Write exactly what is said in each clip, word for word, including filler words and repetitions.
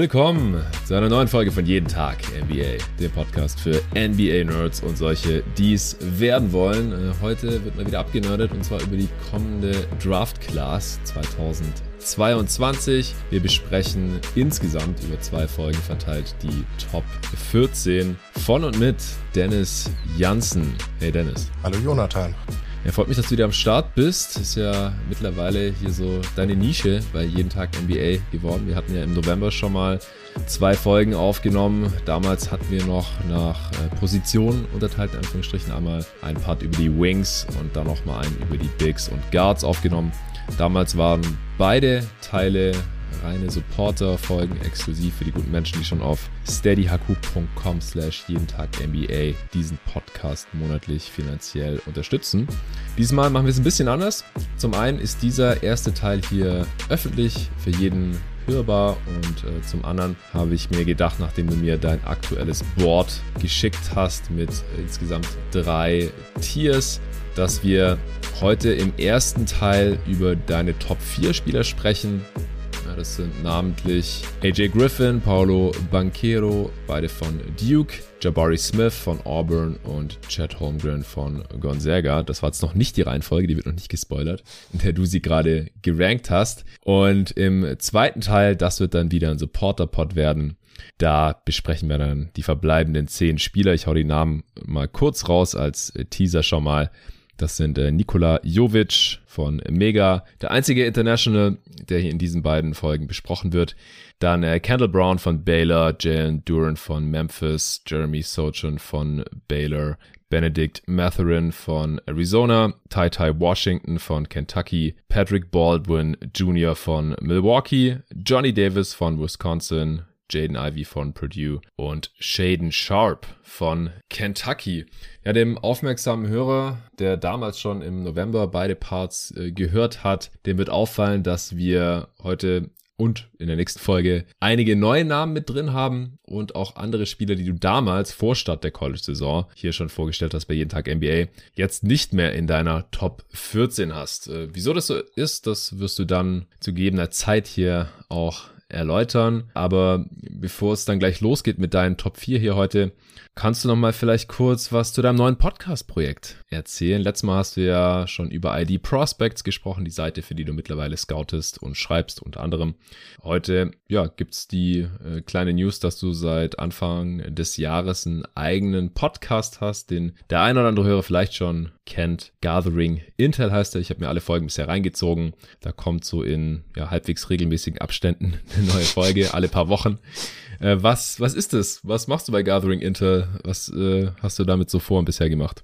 Willkommen zu einer neuen Folge von Jeden Tag N B A, dem Podcast für N B A-Nerds und solche, die es werden wollen. Heute wird mal wieder abgenerdet und zwar über die kommende Draft-Class zweitausendzweiundzwanzig. Wir besprechen insgesamt über zwei Folgen verteilt die Top vierzehn von und mit Dennis Janßen. Hey Dennis. Hallo Jonathan. Ja, freut mich, dass du wieder am Start bist. Ist ja mittlerweile hier so deine Nische bei Jeden Tag N B A geworden. Wir hatten ja im November schon mal zwei Folgen aufgenommen. Damals hatten wir noch nach Positionen unterteilt, in Anführungsstrichen einmal ein Part über die Wings und dann nochmal einen über die Bigs und Guards aufgenommen. Damals waren beide Teile reine Supporter-Folgen exklusiv für die guten Menschen, die schon auf steadyhq.com slash jeden Tag N B A diesen Podcast monatlich finanziell unterstützen. Diesmal machen wir es ein bisschen anders. Zum einen ist dieser erste Teil hier öffentlich für jeden hörbar und äh, zum anderen habe ich mir gedacht, nachdem du mir dein aktuelles Board geschickt hast mit äh, insgesamt drei Tiers, dass wir heute im ersten Teil über deine Top vier Spieler sprechen. Das sind namentlich A J Griffin, Paolo Banchero, beide von Duke, Jabari Smith von Auburn und Chet Holmgren von Gonzaga. Das war jetzt noch nicht die Reihenfolge, die wird noch nicht gespoilert, in der du sie gerade gerankt hast. Und im zweiten Teil, das wird dann wieder ein Supporter-Pod werden. Da besprechen wir dann die verbleibenden zehn Spieler. Ich hau die Namen mal kurz raus als Teaser schon mal. Das sind äh, Nikola Jovic von Mega, der einzige International, der hier in diesen beiden Folgen besprochen wird. Dann äh, Kendall Brown von Baylor, Jalen Duren von Memphis, Jeremy Sochan von Baylor, Bennedict Mathurin von Arizona, Ty Ty Washington von Kentucky, Patrick Baldwin Junior von Milwaukee, Johnny Davis von Wisconsin, Jaden Ivey von Purdue und Shaedon Sharpe von Kentucky. Ja, dem aufmerksamen Hörer, der damals schon im November beide Parts äh, gehört hat, dem wird auffallen, dass wir heute und in der nächsten Folge einige neue Namen mit drin haben und auch andere Spieler, die du damals vor Start der College-Saison hier schon vorgestellt hast bei Jeden Tag N B A, jetzt nicht mehr in deiner Top vierzehn hast. Äh, wieso das so ist, das wirst du dann zu gegebener Zeit hier auch erläutern, aber bevor es dann gleich losgeht mit deinen Top vier hier heute, kannst du nochmal vielleicht kurz was zu deinem neuen Podcast-Projekt erzählen. Letztes Mal hast du ja schon über I D Prospects gesprochen, die Seite, für die du mittlerweile scoutest und schreibst unter anderem. Heute ja, gibt's die äh, kleine News, dass du seit Anfang des Jahres einen eigenen Podcast hast, den der ein oder andere Hörer vielleicht schon kennt. Gathering Intel heißt er. Ich habe mir alle Folgen bisher reingezogen. Da kommt so in ja, halbwegs regelmäßigen Abständen eine neue Folge, alle paar Wochen. Äh, was, was ist das? Was machst du bei Gathering Intel? Was äh, hast du damit so vor und bisher gemacht?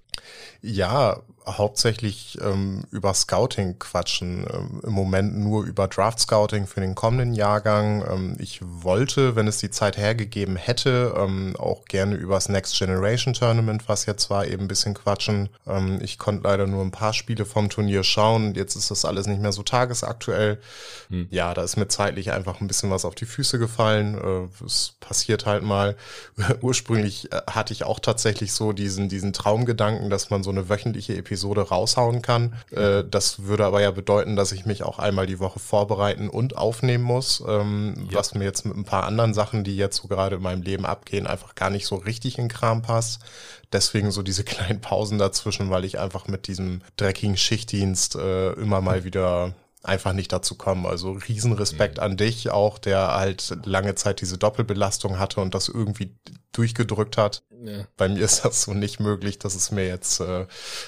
Ja, hauptsächlich ähm, über Scouting quatschen. Ähm, im Moment nur über Draft-Scouting für den kommenden Jahrgang. Ähm, ich wollte, wenn es die Zeit hergegeben hätte, ähm, auch gerne über das Next Generation Tournament, was jetzt war, eben ein bisschen quatschen. Ähm, ich konnte leider nur ein paar Spiele vom Turnier schauen. Jetzt ist das alles nicht mehr so tagesaktuell. Hm. Ja, da ist mir zeitlich einfach ein bisschen was auf die Füße gefallen. Es äh, passiert halt mal. Ursprünglich äh, hatte ich auch tatsächlich so diesen, diesen Traumgedanken, dass man so eine wöchentliche Episode Episode raushauen kann. Äh, das würde aber ja bedeuten, dass ich mich auch einmal die Woche vorbereiten und aufnehmen muss, ähm, ja. was mir jetzt mit ein paar anderen Sachen, die jetzt so gerade in meinem Leben abgehen, einfach gar nicht so richtig in den Kram passt. Deswegen so diese kleinen Pausen dazwischen, weil ich einfach mit diesem dreckigen Schichtdienst äh, immer mal wieder einfach nicht dazu kommen. Also Riesenrespekt mhm. an dich auch, der halt lange Zeit diese Doppelbelastung hatte und das irgendwie durchgedrückt hat. Ja. Bei mir ist das so nicht möglich. Das ist mir jetzt äh,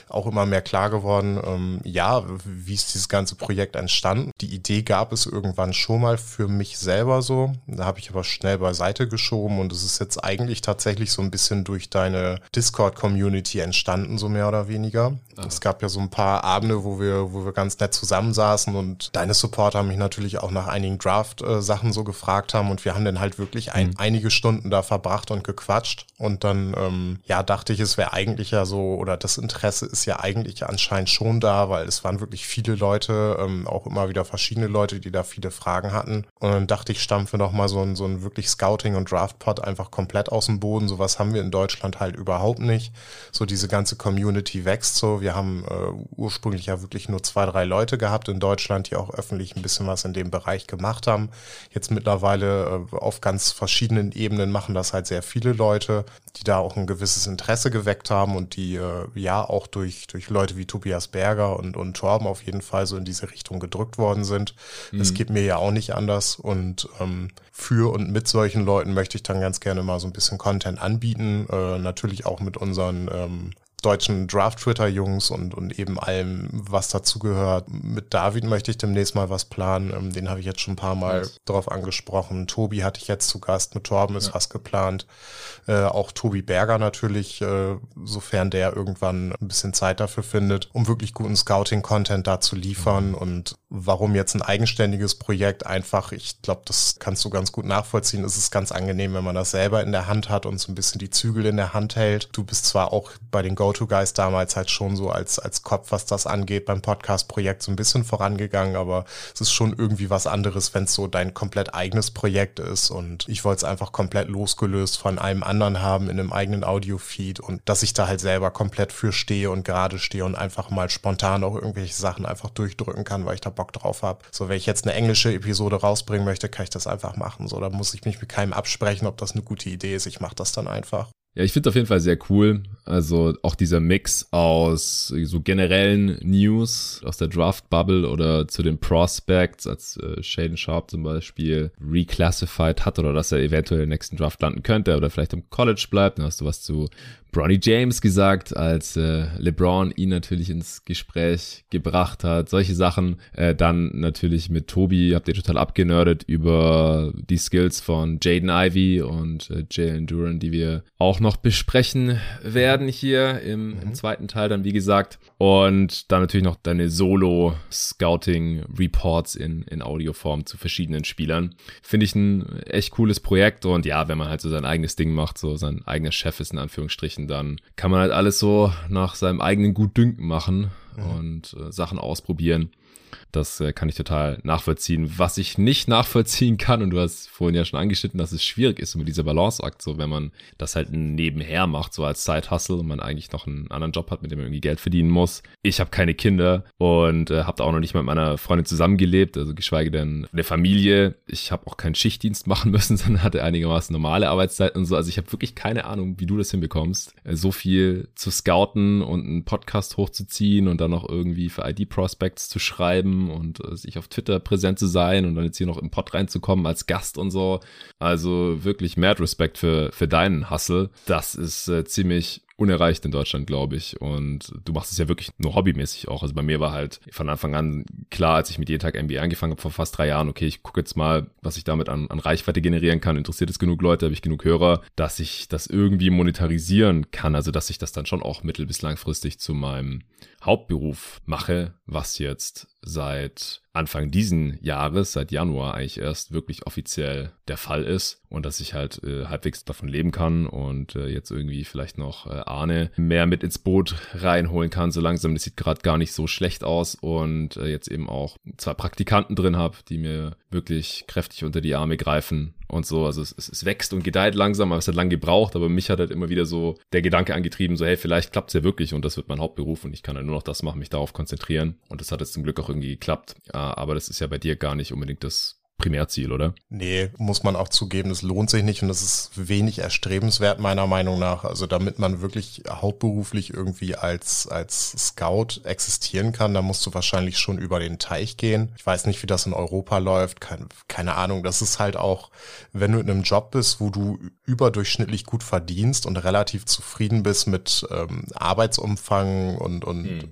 auch immer mehr klar geworden. Ähm, ja, wie ist dieses ganze Projekt entstanden? Die Idee gab es irgendwann schon mal für mich selber so. Da habe ich aber schnell beiseite geschoben und es ist jetzt eigentlich tatsächlich so ein bisschen durch deine Discord-Community entstanden, so mehr oder weniger. Ah. Es gab ja so ein paar Abende, wo wir, wo wir ganz nett zusammensaßen und deine Supporter haben mich natürlich auch nach einigen Draft-Sachen so gefragt haben und wir haben dann halt wirklich ein, mhm. einige Stunden da verbracht und gequatscht gequatscht und dann ähm, ja dachte ich, es wäre eigentlich ja so, oder das Interesse ist ja eigentlich anscheinend schon da, weil es waren wirklich viele Leute, ähm, auch immer wieder verschiedene Leute, die da viele Fragen hatten, und dann dachte ich, stampfe nochmal so ein, so ein wirklich Scouting- und Draft-Pod einfach komplett aus dem Boden. Sowas haben wir in Deutschland halt überhaupt nicht. So diese ganze Community wächst so. Wir haben äh, ursprünglich ja wirklich nur zwei, drei Leute gehabt in Deutschland, die auch öffentlich ein bisschen was in dem Bereich gemacht haben. Jetzt mittlerweile äh, auf ganz verschiedenen Ebenen machen das halt sehr viele Leute, die da auch ein gewisses Interesse geweckt haben und die äh, ja auch durch, durch Leute wie Tobias Berger und, und Torben auf jeden Fall so in diese Richtung gedrückt worden sind. Mhm. Das geht mir ja auch nicht anders, und ähm, für und mit solchen Leuten möchte ich dann ganz gerne mal so ein bisschen Content anbieten, äh, natürlich auch mit unseren ähm, deutschen Draft-Twitter-Jungs und, und eben allem, was dazugehört. Mit David möchte ich demnächst mal was planen. Den habe ich jetzt schon ein paar Mal nice. drauf angesprochen. Tobi hatte ich jetzt zu Gast, mit Torben ist ja. was geplant. Äh, auch Tobi Berger natürlich, äh, sofern der irgendwann ein bisschen Zeit dafür findet, um wirklich guten Scouting-Content da zu liefern. Mhm. Und warum jetzt ein eigenständiges Projekt? Einfach, ich glaube, das kannst du ganz gut nachvollziehen. Es ist ganz angenehm, wenn man das selber in der Hand hat und so ein bisschen die Zügel in der Hand hält. Du bist zwar auch bei den Go-To-Guys damals halt schon so als, als Kopf, was das angeht, beim Podcast-Projekt so ein bisschen vorangegangen, aber es ist schon irgendwie was anderes, wenn es so dein komplett eigenes Projekt ist, und ich wollte es einfach komplett losgelöst von einem anderen haben in einem eigenen Audio-Feed, und dass ich da halt selber komplett für stehe und gerade stehe und einfach mal spontan auch irgendwelche Sachen einfach durchdrücken kann, weil ich da Bock drauf habe. So, wenn ich jetzt eine englische Episode rausbringen möchte, kann ich das einfach machen. So, da muss ich mich mit keinem absprechen, ob das eine gute Idee ist. Ich mache das dann einfach. Ja, ich finde es auf jeden Fall sehr cool. Also auch dieser Mix aus so generellen News aus der Draft-Bubble oder zu den Prospects, als äh, Shaedon Sharpe zum Beispiel reclassified hat oder dass er eventuell im nächsten Draft landen könnte oder vielleicht im College bleibt. Dann hast du was zu Bronny James gesagt, als äh, LeBron ihn natürlich ins Gespräch gebracht hat. Solche Sachen. Äh, dann natürlich mit Tobi habt ihr total abgenördet über die Skills von Jaden Ivey und äh, Jalen Duren, die wir auch noch noch besprechen werden hier im, mhm. im zweiten Teil dann, wie gesagt. Und dann natürlich noch deine Solo-Scouting-Reports in, in Audioform zu verschiedenen Spielern. Finde ich ein echt cooles Projekt, und ja, wenn man halt so sein eigenes Ding macht, so sein eigener Chef ist in Anführungsstrichen, dann kann man halt alles so nach seinem eigenen Gutdünken machen mhm. und äh, Sachen ausprobieren. Das kann ich total nachvollziehen. Was ich nicht nachvollziehen kann, und du hast vorhin ja schon angeschnitten, dass es schwierig ist mit dieser Balanceakt, so wenn man das halt nebenher macht, so als Side-Hustle, und man eigentlich noch einen anderen Job hat, mit dem man irgendwie Geld verdienen muss. Ich habe keine Kinder und äh, habe da auch noch nicht mit meiner Freundin zusammengelebt, also geschweige denn eine Familie. Ich habe auch keinen Schichtdienst machen müssen, sondern hatte einigermaßen normale Arbeitszeiten und so. Also ich habe wirklich keine Ahnung, wie du das hinbekommst, äh, so viel zu scouten und einen Podcast hochzuziehen und dann noch irgendwie für I D-Prospects zu schreiben und äh, sich auf Twitter präsent zu sein und dann jetzt hier noch im Pod reinzukommen als Gast und so. Also wirklich mad Respekt für, für deinen Hustle. Das ist äh, ziemlich unerreicht in Deutschland, glaube ich. Und du machst es ja wirklich nur hobbymäßig auch. Also bei mir war halt von Anfang an klar, als ich mit Jeden Tag N B A angefangen habe, vor fast drei Jahren, okay, ich gucke jetzt mal, was ich damit an, an Reichweite generieren kann. Interessiert es genug Leute? Habe ich genug Hörer? Dass ich das irgendwie monetarisieren kann. Also dass ich das dann schon auch mittel- bis langfristig zu meinem Hauptberuf mache, was jetzt seit Anfang diesen Jahres, seit Januar eigentlich erst wirklich offiziell der Fall ist, und dass ich halt äh, halbwegs davon leben kann und äh, jetzt irgendwie vielleicht noch äh, Arne mehr mit ins Boot reinholen kann, so langsam. Das sieht gerade gar nicht so schlecht aus, und äh, jetzt eben auch zwei Praktikanten drin habe, die mir wirklich kräftig unter die Arme greifen und so. Also es, es, es wächst und gedeiht langsam, aber es hat lange gebraucht, aber mich hat halt immer wieder so der Gedanke angetrieben, so hey, vielleicht klappt's ja wirklich und das wird mein Hauptberuf und ich kann dann nur noch das machen, mich darauf konzentrieren, und das hat jetzt zum Glück auch irgendwie geklappt. Aber das ist ja bei dir gar nicht unbedingt das Primärziel, oder? Nee, muss man auch zugeben, das lohnt sich nicht und das ist wenig erstrebenswert meiner Meinung nach. Also damit man wirklich hauptberuflich irgendwie als als Scout existieren kann, da musst du wahrscheinlich schon über den Teich gehen. Ich weiß nicht, wie das in Europa läuft, keine, keine Ahnung. Das ist halt auch, wenn du in einem Job bist, wo du überdurchschnittlich gut verdienst und relativ zufrieden bist mit ähm, Arbeitsumfang und und hm.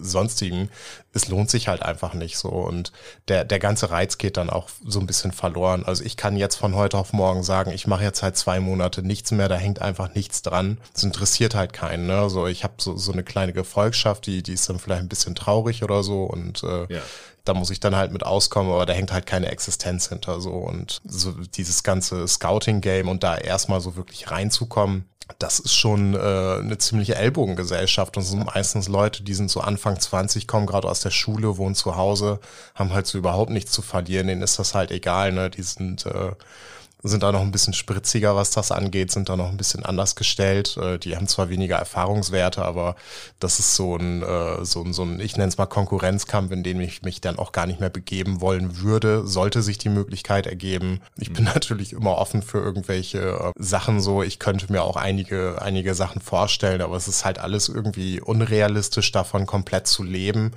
sonstigen, es lohnt sich halt einfach nicht so, und der der ganze Reiz geht dann auch so ein bisschen verloren. Also ich kann jetzt von heute auf morgen sagen, ich mache jetzt halt zwei Monate nichts mehr, da hängt einfach nichts dran. Das interessiert halt keinen, ne? So, ich habe so so eine kleine Gefolgschaft, die die ist dann vielleicht ein bisschen traurig oder so, und äh, ja. da muss ich dann halt mit auskommen, aber da hängt halt keine Existenz hinter so. Und so dieses ganze Scouting-Game und da erstmal so wirklich reinzukommen, das ist schon äh, eine ziemliche Ellbogengesellschaft. Und es sind meistens Leute, die sind so Anfang zwanzig, kommen gerade aus der Schule, wohnen zu Hause, haben halt so überhaupt nichts zu verlieren, denen ist das halt egal, ne? Die sind äh, sind da noch ein bisschen spritziger, was das angeht, sind da noch ein bisschen anders gestellt. Äh, die haben zwar weniger Erfahrungswerte, aber das ist so ein, äh, so ein, so ein, ich nenne es mal Konkurrenzkampf, in den ich mich dann auch gar nicht mehr begeben wollen würde, sollte sich die Möglichkeit ergeben. Ich bin natürlich immer offen für irgendwelche äh, Sachen so. Ich könnte mir auch einige, einige Sachen vorstellen, aber es ist halt alles irgendwie unrealistisch, davon komplett zu leben.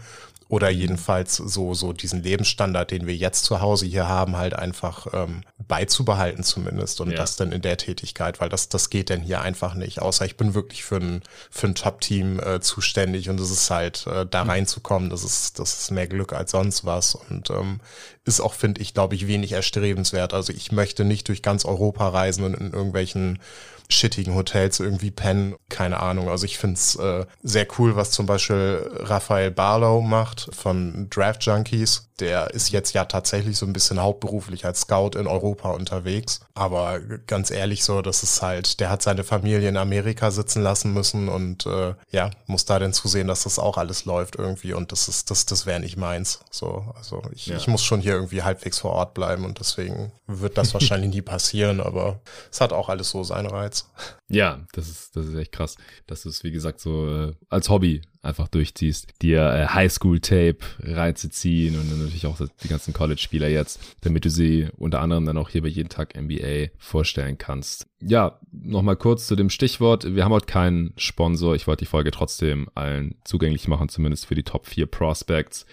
Oder jedenfalls so so diesen Lebensstandard, den wir jetzt zu Hause hier haben, halt einfach ähm, beizubehalten zumindest und ja. Das dann in der Tätigkeit, weil das das geht denn hier einfach nicht, außer ich bin wirklich für ein für ein Top-Team äh, zuständig und es ist halt, äh, da mhm. reinzukommen, das ist das ist mehr Glück als sonst was und ähm, ist auch, finde ich, glaube ich, wenig erstrebenswert. Also ich möchte nicht durch ganz Europa reisen und in irgendwelchen shittigen Hotels irgendwie pennen, keine Ahnung. Also ich finde es äh, sehr cool, was zum Beispiel Raphael Barlow macht von Draft Junkies. Der ist jetzt ja tatsächlich so ein bisschen hauptberuflich als Scout in Europa unterwegs. Aber ganz ehrlich so, das ist halt, der hat seine Familie in Amerika sitzen lassen müssen und äh, ja, muss da denn zusehen, dass das auch alles läuft irgendwie und das ist, das, das wäre nicht meins. So, also ich, ja. ich muss schon hier irgendwie halbwegs vor Ort bleiben und deswegen wird das wahrscheinlich nie passieren, aber es hat auch alles so seinen Reiz. Ja, das ist, das ist echt krass, dass du es, wie gesagt, so äh, als Hobby einfach durchziehst, dir äh, Highschool-Tape reinzuziehen und dann natürlich auch die ganzen College-Spieler jetzt, damit du sie unter anderem dann auch hier bei Jeden Tag N B A vorstellen kannst. Ja, nochmal kurz zu dem Stichwort. Wir haben heute keinen Sponsor. Ich wollte die Folge trotzdem allen zugänglich machen, zumindest für die Top vier Prospects.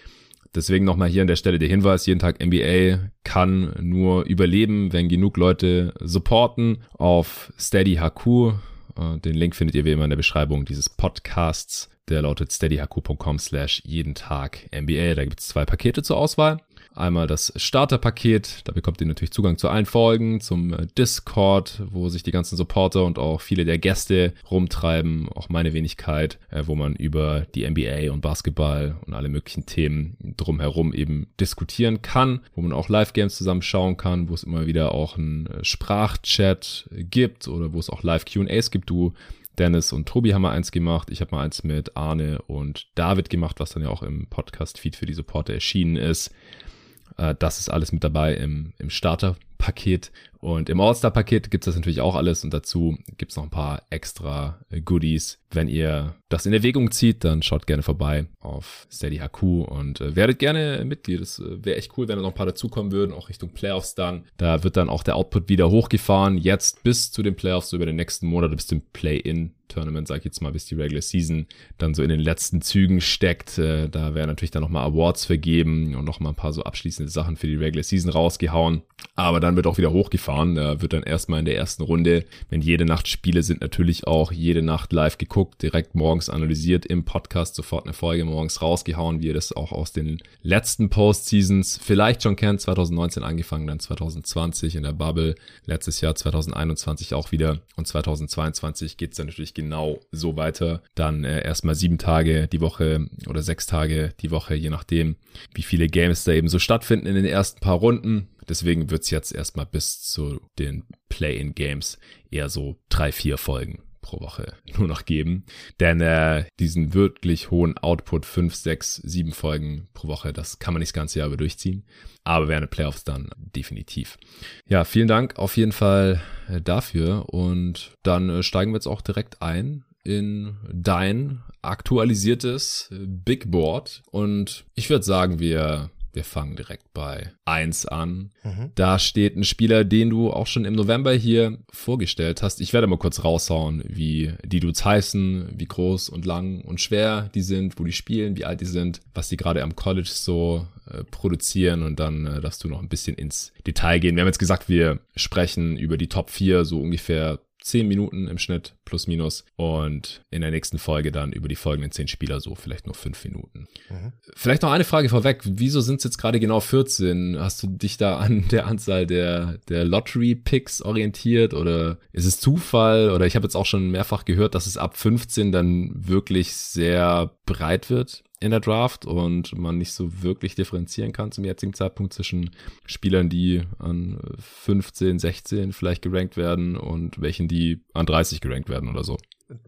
Deswegen nochmal hier an der Stelle der Hinweis, Jeden Tag N B A kann nur überleben, wenn genug Leute supporten auf steady h q. Den Link findet ihr wie immer in der Beschreibung dieses Podcasts. Der lautet steadyhq.com slash jeden Tag N B A. Da gibt es zwei Pakete zur Auswahl. Einmal das Starterpaket, da bekommt ihr natürlich Zugang zu allen Folgen, zum Discord, wo sich die ganzen Supporter und auch viele der Gäste rumtreiben, auch meine Wenigkeit, wo man über die N B A und Basketball und alle möglichen Themen drumherum eben diskutieren kann, wo man auch Live-Games zusammenschauen kann, wo es immer wieder auch einen Sprachchat gibt oder wo es auch Live-Q and A's gibt, du Dennis und Tobi haben mal eins gemacht. Ich habe mal eins mit Arne und David gemacht, was dann ja auch im Podcast-Feed für die Supporter erschienen ist. Das ist alles mit dabei im, im Starter-Paket. Und im All-Star-Paket gibt es das natürlich auch alles. Und dazu gibt es noch ein paar extra Goodies. Wenn ihr das in Erwägung zieht, dann schaut gerne vorbei auf steadyhq und werdet gerne Mitglied. Das wäre echt cool, wenn da noch ein paar dazukommen würden, auch Richtung Playoffs dann. Da wird dann auch der Output wieder hochgefahren. Jetzt bis zu den Playoffs, so über den nächsten Monat, bis zum Play-In-Tournament, sag ich jetzt mal, bis die Regular Season dann so in den letzten Zügen steckt. Da werden natürlich dann nochmal Awards vergeben und nochmal ein paar so abschließende Sachen für die Regular Season rausgehauen. Aber dann wird auch wieder hochgefahren. Da wird dann erstmal in der ersten Runde, wenn jede Nacht Spiele sind, natürlich auch jede Nacht live geguckt, direkt morgens analysiert im Podcast, sofort eine Folge morgens rausgehauen, wie ihr das auch aus den letzten Postseasons vielleicht schon kennt, zwanzig neunzehn angefangen, dann zwanzig zwanzig in der Bubble, letztes Jahr zwanzig einundzwanzig auch wieder und zwanzig zweiundzwanzig geht es dann natürlich genau so weiter, dann äh, erstmal sieben Tage die Woche oder sechs Tage die Woche, je nachdem, wie viele Games da eben so stattfinden in den ersten paar Runden. Deswegen wird es jetzt erstmal bis zu den Play-in-Games eher so drei, vier Folgen pro Woche nur noch geben, denn äh, diesen wirklich hohen Output, fünf, sechs, sieben Folgen pro Woche, das kann man nicht das ganze Jahr über durchziehen, aber während der Playoffs dann definitiv. Ja, vielen Dank auf jeden Fall dafür und dann äh, steigen wir jetzt auch direkt ein in dein aktualisiertes Big Board und ich würde sagen, wir Wir fangen direkt bei eins an. Mhm. Da steht ein Spieler, den du auch schon im November hier vorgestellt hast. Ich werde mal kurz raushauen, wie die Dudes heißen, wie groß und lang und schwer die sind, wo die spielen, wie alt die sind, was die gerade am College so äh, produzieren und dann äh, darfst du noch ein bisschen ins Detail gehen. Wir haben jetzt gesagt, wir sprechen über die Top vier, so ungefähr zehn Minuten im Schnitt, plus minus. Und in der nächsten Folge dann über die folgenden zehn Spieler so, vielleicht nur fünf Minuten. Mhm. Vielleicht noch eine Frage vorweg. Wieso sind es jetzt gerade genau vierzehn? Hast du dich da an der Anzahl der, der Lottery-Picks orientiert? Oder ist es Zufall? Oder ich habe jetzt auch schon mehrfach gehört, dass es ab fünfzehn dann wirklich sehr breit wird. in der Draft und man nicht so wirklich differenzieren kann zum jetzigen Zeitpunkt zwischen Spielern, die an fünfzehn, sechzehn vielleicht gerankt werden und welchen, die an dreißig gerankt werden oder so.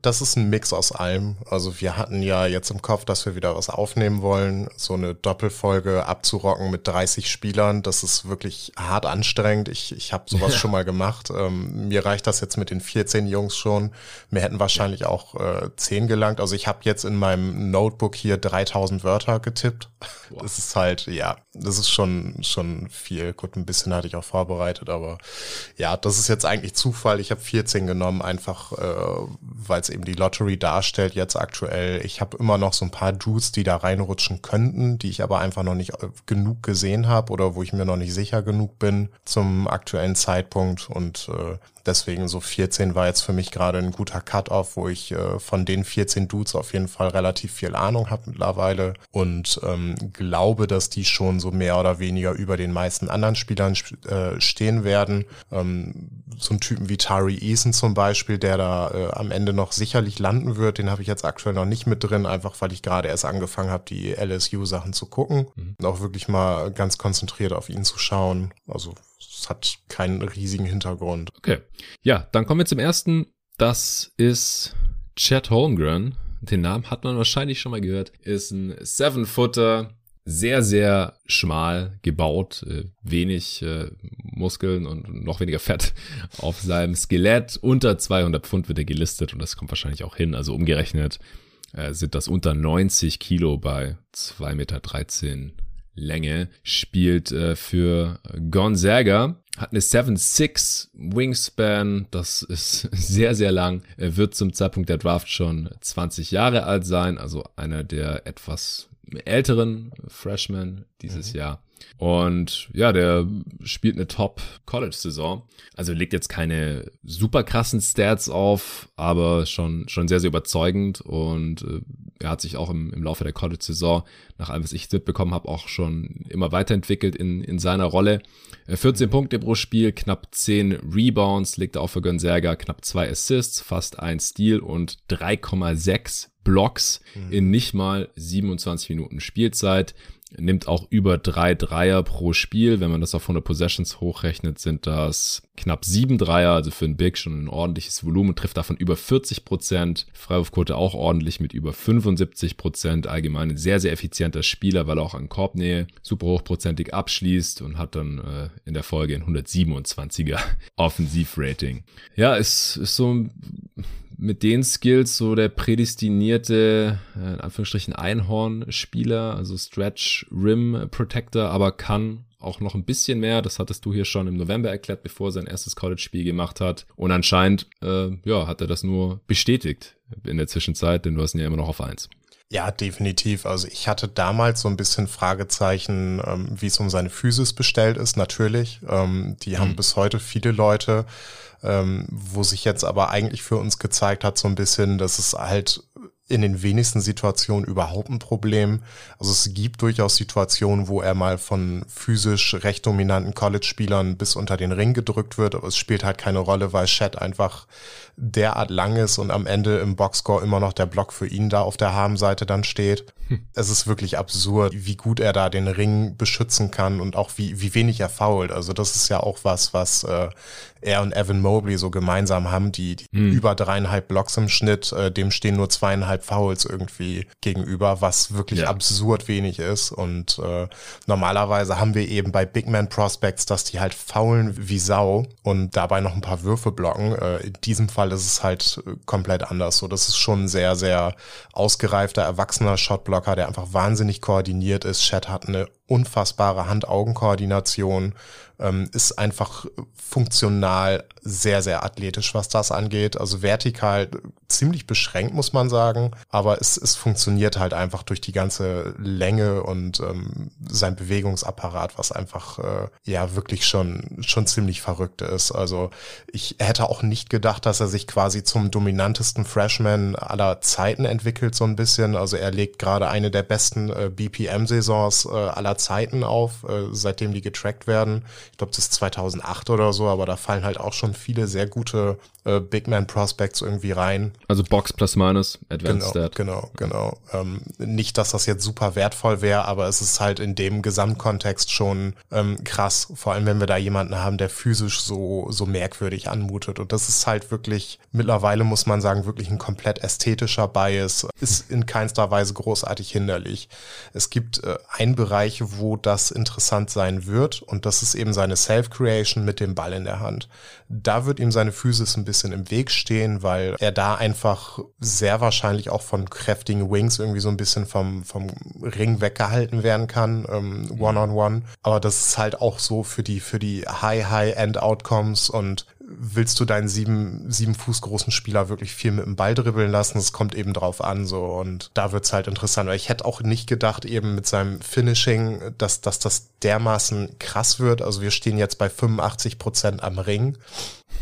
Das ist ein Mix aus allem. Also wir hatten ja jetzt im Kopf, dass wir wieder was aufnehmen wollen, so eine Doppelfolge abzurocken mit dreißig Spielern. Das ist wirklich hart anstrengend. Ich ich habe sowas ja. schon mal gemacht. Ähm, mir reicht das jetzt mit den vierzehn Jungs schon. Mir hätten wahrscheinlich auch äh, zehn gelangt. Also ich habe jetzt in meinem Notebook hier dreitausend Wörter getippt. Wow. Das ist halt, ja, das ist schon schon viel. Gut, ein bisschen hatte ich auch vorbereitet, aber ja, das ist jetzt eigentlich Zufall. Ich habe vierzehn genommen, einfach äh, weil es eben die Lottery darstellt jetzt aktuell. Ich habe immer noch so ein paar Dudes, die da reinrutschen könnten, die ich aber einfach noch nicht genug gesehen habe oder wo ich mir noch nicht sicher genug bin zum aktuellen Zeitpunkt. Und äh, deswegen so vierzehn war jetzt für mich gerade ein guter Cut-Off, wo ich äh, von den vierzehn Dudes auf jeden Fall relativ viel Ahnung habe mittlerweile und ähm, glaube, dass die schon so mehr oder weniger über den meisten anderen Spielern äh, stehen werden. Ähm, so einen Typen wie Tari Eason zum Beispiel, der da äh, am Ende noch sicherlich landen wird, den habe ich jetzt aktuell noch nicht mit drin, einfach weil ich gerade erst angefangen habe, die L S U-Sachen zu gucken und auch wirklich mal ganz konzentriert auf ihn zu schauen. Also es hat keinen riesigen Hintergrund. Okay, ja, dann kommen wir zum ersten. Das ist Chet Holmgren. Den Namen hat man wahrscheinlich schon mal gehört. Ist ein Seven-Footer, sehr, sehr schmal gebaut, wenig äh, Muskeln und noch weniger Fett auf seinem Skelett. Unter zweihundert Pfund wird er gelistet und das kommt wahrscheinlich auch hin. Also umgerechnet äh, sind das unter neunzig Kilo bei zwei Komma dreizehn Meter Länge. Spielt äh, für Gonzaga. Hat eine sieben Komma sechs Wingspan, das ist sehr, sehr lang. Er wird zum Zeitpunkt der Draft schon zwanzig Jahre alt sein, also einer der etwas älteren Freshmen dieses mhm. Jahr. Und ja, der spielt eine Top-College-Saison. Also legt jetzt keine super krassen Stats auf, aber schon schon sehr, sehr überzeugend. Und äh, er hat sich auch im, im Laufe der College-Saison, nach allem, was ich mitbekommen habe, auch schon immer weiterentwickelt in in seiner Rolle. vierzehn mhm. Punkte pro Spiel, knapp zehn Rebounds, legt er auch für Gonzaga, knapp zwei Assists, fast ein Steal und drei Komma sechs Blocks mhm. in nicht mal siebenundzwanzig Minuten Spielzeit. Nimmt auch über drei Dreier pro Spiel. Wenn man das auf hundert Possessions hochrechnet, sind das knapp sieben Dreier. Also für einen Big schon ein ordentliches Volumen. Trifft davon über vierzig Prozent. Freiwurfquote auch ordentlich mit über fünfundsiebzig Prozent. Allgemein ein sehr, sehr effizienter Spieler, weil er auch an Korbnähe super hochprozentig abschließt und hat dann äh, in der Folge ein hundertsiebenundzwanziger Offensivrating. Ja, ist, ist so mit den Skills so der prädestinierte, in Anführungsstrichen, Einhorn-Spieler, also Stretch-Rim-Protector, aber kann auch noch ein bisschen mehr. Das hattest du hier schon im November erklärt, bevor er sein erstes College-Spiel gemacht hat. Und anscheinend äh, ja, hat er das nur bestätigt in der Zwischenzeit, denn du hast ihn ja immer noch auf eins. Ja, definitiv. Also ich hatte damals so ein bisschen Fragezeichen, ähm, wie es um seine Physis bestellt ist, natürlich. Ähm, die mhm. haben bis heute viele Leute, ähm, wo sich jetzt aber eigentlich für uns gezeigt hat so ein bisschen, dass es halt in den wenigsten Situationen überhaupt ein Problem. Also es gibt durchaus Situationen, wo er mal von physisch recht dominanten College-Spielern bis unter den Ring gedrückt wird, aber es spielt halt keine Rolle, weil Chet einfach derart lang ist und am Ende im Boxscore immer noch der Block für ihn da auf der Habenseite dann steht. Hm. Es ist wirklich absurd, wie gut er da den Ring beschützen kann und auch wie wie wenig er foult. Also das ist ja auch was, was äh, er und Evan Mobley so gemeinsam haben, die, die hm. über dreieinhalb Blocks im Schnitt, äh, dem stehen nur zweieinhalb Fouls irgendwie gegenüber, was wirklich ja. absurd wenig ist. Und äh, normalerweise haben wir eben bei Big Man Prospects, dass die halt foulen wie Sau und dabei noch ein paar Würfe blocken. Äh, in diesem Fall ist es halt komplett anders. So, das ist schon ein sehr, sehr ausgereifter, erwachsener Shotblocker, der einfach wahnsinnig koordiniert ist. Chet hat eine unfassbare Hand-Augen-Koordination, ähm, ist einfach funktional sehr, sehr athletisch, was das angeht. Also vertikal ziemlich beschränkt, muss man sagen, aber es, es funktioniert halt einfach durch die ganze Länge und ähm, sein Bewegungsapparat, was einfach äh, ja wirklich schon schon ziemlich verrückt ist. Also ich hätte auch nicht gedacht, dass er sich quasi zum dominantesten Freshman aller Zeiten entwickelt, so ein bisschen. Also er legt gerade eine der besten äh, B P M-Saisons äh, aller Zeiten auf, äh, seitdem die getrackt werden. Ich glaube, das ist zweitausendacht oder so, aber da fallen halt auch schon viele sehr gute äh, Big Man Prospects irgendwie rein. Also Box plus minus, Advanced Stat. Genau, genau, genau. Ähm, nicht, dass das jetzt super wertvoll wäre, aber es ist halt in dem Gesamtkontext schon ähm, krass. Vor allem, wenn wir da jemanden haben, der physisch so so merkwürdig anmutet. Und das ist halt wirklich, mittlerweile muss man sagen, wirklich ein komplett ästhetischer Bias. Ist in keinster Weise großartig hinderlich. Es gibt äh, einen Bereich, wo das interessant sein wird, und das ist eben seine Self-Creation mit dem Ball in der Hand. Da wird ihm seine Physis ein bisschen im Weg stehen, weil er da einfach einfach sehr wahrscheinlich auch von kräftigen Wings irgendwie so ein bisschen vom, vom Ring weggehalten werden kann, ähm, one-on-one. Aber das ist halt auch so für die, für die High-High-End-Outcomes, und willst du deinen sieben, sieben Fuß großen Spieler wirklich viel mit dem Ball dribbeln lassen? Es kommt eben drauf an, so. Und da wird's halt interessant. Weil ich hätte auch nicht gedacht, eben mit seinem Finishing, dass, dass das dermaßen krass wird. Also wir stehen jetzt bei fünfundachtzig Prozent am Ring.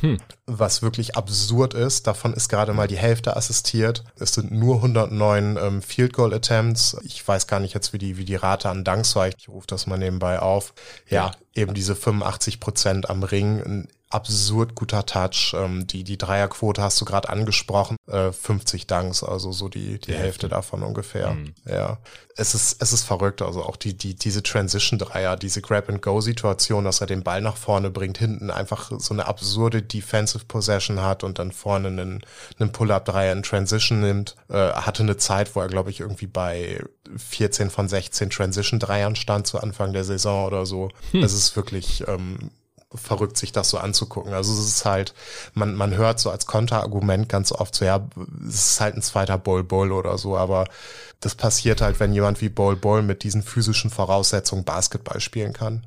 Hm. Was wirklich absurd ist. Davon ist gerade mal die Hälfte assistiert. Es sind nur hundertneun ähm, Field Goal Attempts. Ich weiß gar nicht jetzt, wie die, wie die Rate an Dunks war. Ich rufe das mal nebenbei auf. Ja, eben diese fünfundachtzig Prozent am Ring. Ein absurd guter Touch. Ähm, die, die Dreierquote hast du gerade angesprochen. Äh, fünfzig Dunks, also so die, die, die Hälfte davon ungefähr. Hm. Ja. Es ist, es ist verrückt. Also auch die, die, diese Transition-Dreier, diese Grab-and-Go-Situation, dass er den Ball nach vorne bringt, hinten einfach so eine absurde Defensive Possession hat und dann vorne einen, einen Pull-Up-Dreier in Transition nimmt. Äh, hatte eine Zeit, wo er, glaube ich, irgendwie bei vierzehn von sechzehn Transition-Dreiern stand zu Anfang der Saison oder so. Hm. Es ist wirklich ähm, verrückt, sich das so anzugucken. Also es ist halt, man man hört so als Konterargument ganz oft so, ja, es ist halt ein zweiter Bol Bol oder so, aber das passiert halt, wenn jemand wie Bol Bol mit diesen physischen Voraussetzungen Basketball spielen kann.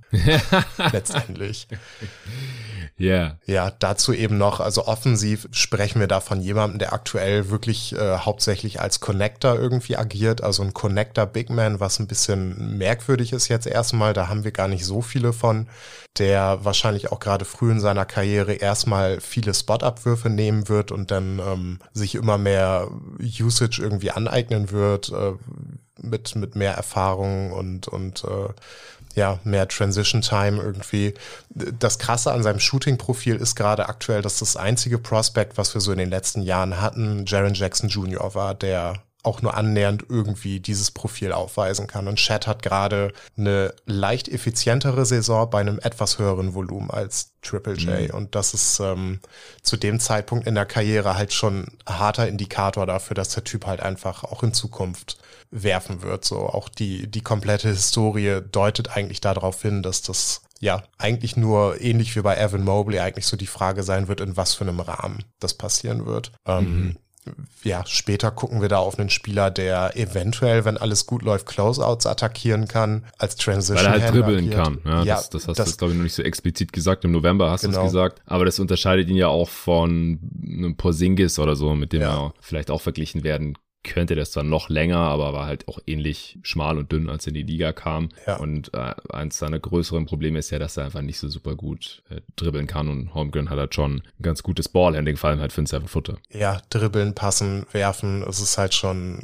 Letztendlich. Yeah. Ja, dazu eben noch, also offensiv sprechen wir da von jemandem, der aktuell wirklich äh, hauptsächlich als Connector irgendwie agiert, also ein Connector-Big-Man, was ein bisschen merkwürdig ist jetzt erstmal, da haben wir gar nicht so viele von, der wahrscheinlich auch gerade früh in seiner Karriere erstmal viele Spot-Abwürfe nehmen wird und dann ähm, sich immer mehr Usage irgendwie aneignen wird, äh, mit mit mehr Erfahrung und und äh, ja, mehr Transition Time irgendwie. Das Krasse an seinem Shooting-Profil ist gerade aktuell, dass das einzige Prospect, was wir so in den letzten Jahren hatten, Jaren Jackson Junior war, der auch nur annähernd irgendwie dieses Profil aufweisen kann. Und Chet hat gerade eine leicht effizientere Saison bei einem etwas höheren Volumen als Triple J. Mhm. Und das ist ähm, zu dem Zeitpunkt in der Karriere halt schon ein harter Indikator dafür, dass der Typ halt einfach auch in Zukunft werfen wird. So auch die, die komplette Historie deutet eigentlich darauf hin, dass das ja eigentlich nur ähnlich wie bei Evan Mobley eigentlich so die Frage sein wird, in was für einem Rahmen das passieren wird. Ähm, mhm. Ja, später gucken wir da auf einen Spieler, der eventuell, wenn alles gut läuft, Closeouts attackieren kann, als Transition. Weil er halt dribbeln kann. Ja, ja, das, das hast du, glaube ich, noch nicht so explizit gesagt. Im November hast genau. du es gesagt. Aber das unterscheidet ihn ja auch von einem Porzingis oder so, mit dem ja. er vielleicht auch verglichen werden könnte. Der ist zwar noch länger, aber war halt auch ähnlich schmal und dünn, als er in die Liga kam. Ja. Und äh, eins seiner größeren Probleme ist ja, dass er einfach nicht so super gut äh, dribbeln kann. Und Holmgren hat halt schon ein ganz gutes Ballhandling, vor allem halt für einen Seven-Footer. Ja, dribbeln, passen, werfen, es ist halt schon...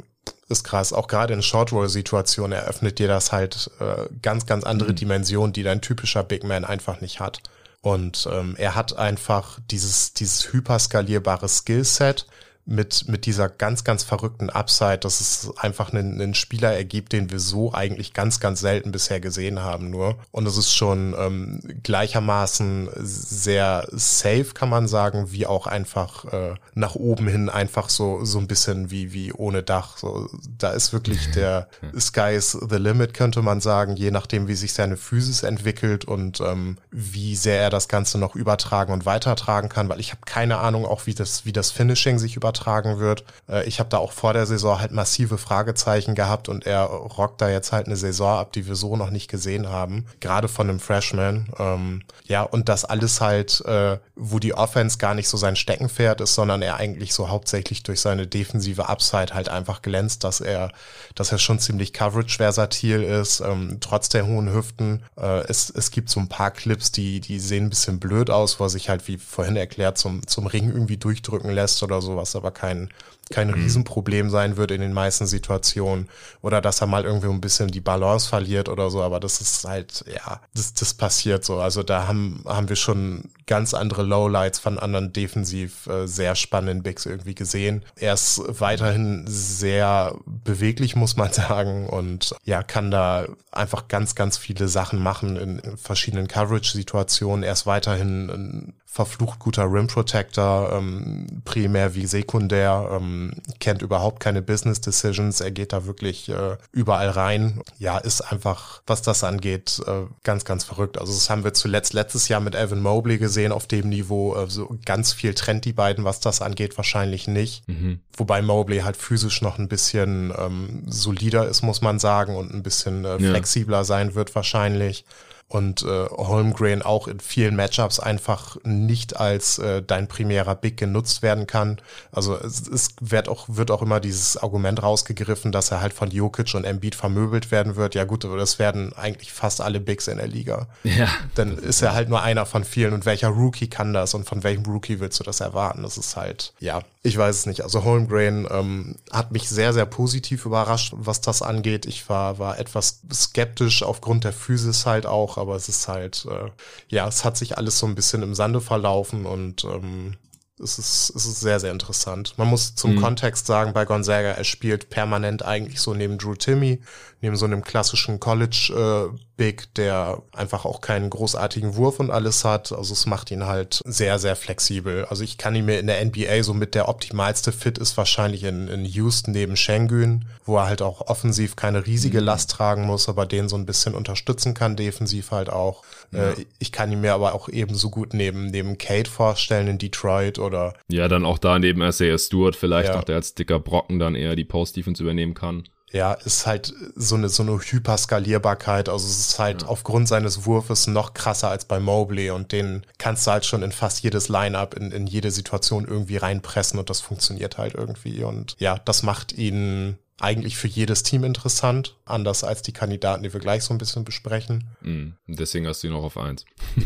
ist krass, auch gerade in Short-Roll-Situationen eröffnet dir das halt äh, ganz, ganz andere mhm. Dimensionen, die dein typischer Big Man einfach nicht hat. Und ähm, er hat einfach dieses, dieses hyperskalierbare Skillset mit, mit dieser ganz, ganz verrückten Upside, dass es einfach einen, einen Spieler ergibt, den wir so eigentlich ganz, ganz selten bisher gesehen haben nur. Und es ist schon ähm, gleichermaßen sehr safe, kann man sagen, wie auch einfach äh, nach oben hin einfach so, so ein bisschen wie, wie ohne Dach. So, da ist wirklich der Sky is the limit, könnte man sagen, je nachdem, wie sich seine Physis entwickelt und ähm, wie sehr er das Ganze noch übertragen und weitertragen kann, weil ich habe keine Ahnung auch, wie das, wie das Finishing sich übertragen tragen wird. Ich habe da auch vor der Saison halt massive Fragezeichen gehabt und er rockt da jetzt halt eine Saison ab, die wir so noch nicht gesehen haben, gerade von einem Freshman. Ähm, ja, und das alles halt, äh, wo die Offense gar nicht so sein Steckenpferd ist, sondern er eigentlich so hauptsächlich durch seine defensive Upside halt einfach glänzt, dass er, dass er schon ziemlich coverage-versatil ist, ähm, trotz der hohen Hüften. Äh, es, es gibt so ein paar Clips, die, die sehen ein bisschen blöd aus, wo er sich halt, wie vorhin erklärt, zum, zum Ring irgendwie durchdrücken lässt oder sowas, aber kein, kein Riesenproblem sein wird in den meisten Situationen. Oder dass er mal irgendwie ein bisschen die Balance verliert oder so, aber das ist halt, ja, das, das passiert so. Also da haben, haben wir schon ganz andere Lowlights von anderen defensiv äh, sehr spannenden Bigs irgendwie gesehen. Er ist weiterhin sehr beweglich, muss man sagen, und ja, kann da einfach ganz, ganz viele Sachen machen in verschiedenen Coverage-Situationen. Er ist weiterhin ein verflucht guter Rim-Protector, ähm, primär wie sekundär, ähm, kennt überhaupt keine Business-Decisions, er geht da wirklich äh, überall rein. Ja, ist einfach, was das angeht, äh, ganz, ganz verrückt. Also das haben wir zuletzt letztes Jahr mit Evan Mobley gesehen auf dem Niveau. Äh, so ganz viel trennt die beiden, was das angeht, wahrscheinlich nicht. Mhm. Wobei Mobley halt physisch noch ein bisschen ähm, solider ist, muss man sagen, und ein bisschen äh, flexibler ja. sein wird wahrscheinlich. Und äh, Holmgren auch in vielen Matchups einfach nicht als äh, dein primärer Big genutzt werden kann. Also es, es wird auch wird auch immer dieses Argument rausgegriffen, dass er halt von Jokic und Embiid vermöbelt werden wird. Ja gut, aber das werden eigentlich fast alle Bigs in der Liga. Ja. Dann ist er halt nur einer von vielen. Und welcher Rookie kann das? Und von welchem Rookie willst du das erwarten? Das ist halt, ja, ich weiß es nicht. Also Holmgren ähm, hat mich sehr, sehr positiv überrascht, was das angeht. Ich war, war etwas skeptisch aufgrund der Physis halt auch. Aber es ist halt, äh, ja, es hat sich alles so ein bisschen im Sande verlaufen und ähm, es ist, es ist sehr, sehr interessant. Man muss zum mhm. Kontext sagen, bei Gonzaga, er spielt permanent eigentlich so neben Drew Timmy, neben so einem klassischen College-Big, äh, der einfach auch keinen großartigen Wurf und alles hat. Also es macht ihn halt sehr, sehr flexibel. Also ich kann ihn mir in der N B A, so mit der optimalste Fit ist wahrscheinlich in, in Houston neben Şengün, wo er halt auch offensiv keine riesige mhm. Last tragen muss, aber den so ein bisschen unterstützen kann, defensiv halt auch. Ja. Äh, ich kann ihn mir aber auch ebenso gut neben, neben Cade vorstellen in Detroit. Oder ja, dann auch da neben Isaiah Stewart vielleicht ja. noch, der als dicker Brocken dann eher die Post-Defense übernehmen kann. Ja, ist halt so eine, so eine Hyperskalierbarkeit. Also es ist halt ja. aufgrund seines Wurfes noch krasser als bei Mobley und den kannst du halt schon in fast jedes Line-Up, in, in jede Situation irgendwie reinpressen und das funktioniert halt irgendwie. Und ja, das macht ihn eigentlich für jedes Team interessant, anders als die Kandidaten, die wir gleich so ein bisschen besprechen. Mhm. Deswegen hast du ihn auch auf eins.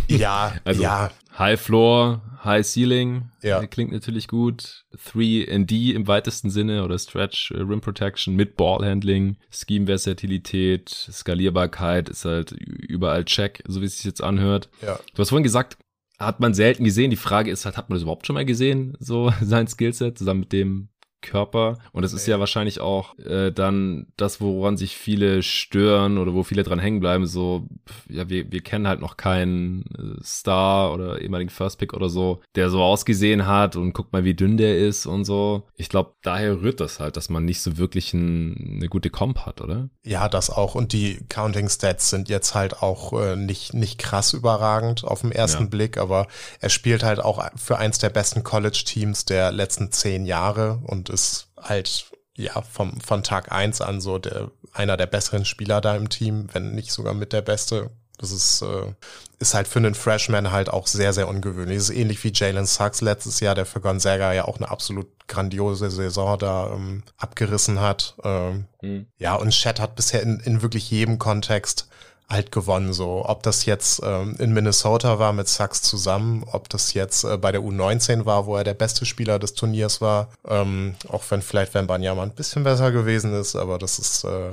Ja, also ja. High Floor, High Ceiling, ja. klingt natürlich gut. drei and D im weitesten Sinne oder Stretch, Rim Protection mit Ballhandling, Scheme-Versatilität, Skalierbarkeit, ist halt überall Check, so wie es sich jetzt anhört. Ja. Du hast vorhin gesagt, hat man selten gesehen. Die Frage ist halt, hat man das überhaupt schon mal gesehen, so sein Skillset, zusammen mit dem Körper. Und das okay. ist ja wahrscheinlich auch äh, dann das, woran sich viele stören oder wo viele dran hängen bleiben. So, ja, wir, wir kennen halt noch keinen Star oder ehemaligen First Pick oder so, der so ausgesehen hat und guck mal, wie dünn der ist und so. Ich glaube, daher rührt das halt, dass man nicht so wirklich ein, eine gute Comp hat, oder? Ja, das auch. Und die Counting Stats sind jetzt halt auch äh, nicht, nicht krass überragend auf den ersten ja. Blick, aber er spielt halt auch für eins der besten College-Teams der letzten zehn Jahre und ist halt, ja, vom, von Tag eins an so der, einer der besseren Spieler da im Team, wenn nicht sogar mit der Beste. Das ist, äh, ist halt für einen Freshman halt auch sehr, sehr ungewöhnlich. Das ist ähnlich wie Jalen Suggs letztes Jahr, der für Gonzaga ja auch eine absolut grandiose Saison da ähm, abgerissen hat. Ähm, mhm. Ja, und Chet hat bisher in, in wirklich jedem Kontext halt gewonnen, so. Ob das jetzt ähm, in Minnesota war mit Suggs zusammen, ob das jetzt äh, bei der U neunzehn war, wo er der beste Spieler des Turniers war, ähm, auch wenn vielleicht Wembanyama ein bisschen besser gewesen ist, aber das ist, äh,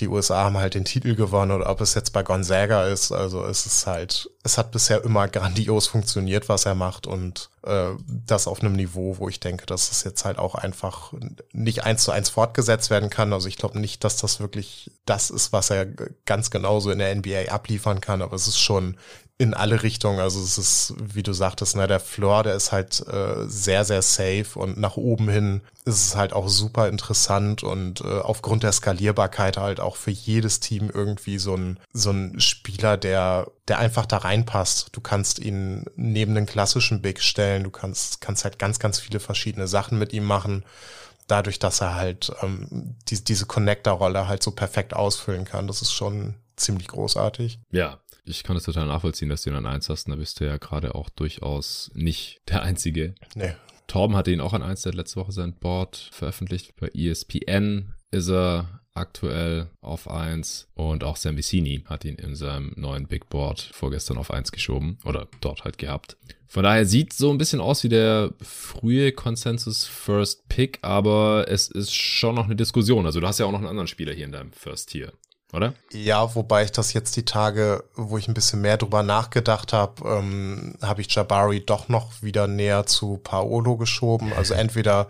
die U S A haben halt den Titel gewonnen, oder ob es jetzt bei Gonzaga ist, also es ist halt, es hat bisher immer grandios funktioniert, was er macht, und äh, das auf einem Niveau, wo ich denke, dass das jetzt halt auch einfach nicht eins zu eins fortgesetzt werden kann. Also ich glaube nicht, dass das wirklich das ist, was er ganz genauso in der N B A abliefern kann, aber es ist schon in alle Richtungen. Also es ist, wie du sagtest, ne, der Floor, der ist halt äh, sehr, sehr safe, und nach oben hin ist es halt auch super interessant und äh, aufgrund der Skalierbarkeit halt auch für jedes Team irgendwie so ein so ein Spieler, der der einfach da reinpasst. Du kannst ihn neben den klassischen Big stellen, du kannst kannst halt ganz, ganz viele verschiedene Sachen mit ihm machen. Dadurch, dass er halt ähm, die, diese Connector-Rolle halt so perfekt ausfüllen kann, das ist schon ziemlich großartig. Ja. Ich kann es total nachvollziehen, dass du ihn an eins hast, und da bist du ja gerade auch durchaus nicht der Einzige. Nee. Torben hatte ihn auch an eins, der hat letzte Woche sein Board veröffentlicht. Bei E S P N ist er aktuell auf eins und auch Sam Vicini hat ihn in seinem neuen Big Board vorgestern auf eins geschoben oder dort halt gehabt. Von daher sieht so ein bisschen aus wie der frühe Consensus First Pick, aber es ist schon noch eine Diskussion. Also du hast ja auch noch einen anderen Spieler hier in deinem First Tier, oder? Ja, wobei ich das jetzt die Tage, wo ich ein bisschen mehr drüber nachgedacht habe, ähm, habe ich Jabari doch noch wieder näher zu Paolo geschoben. Also entweder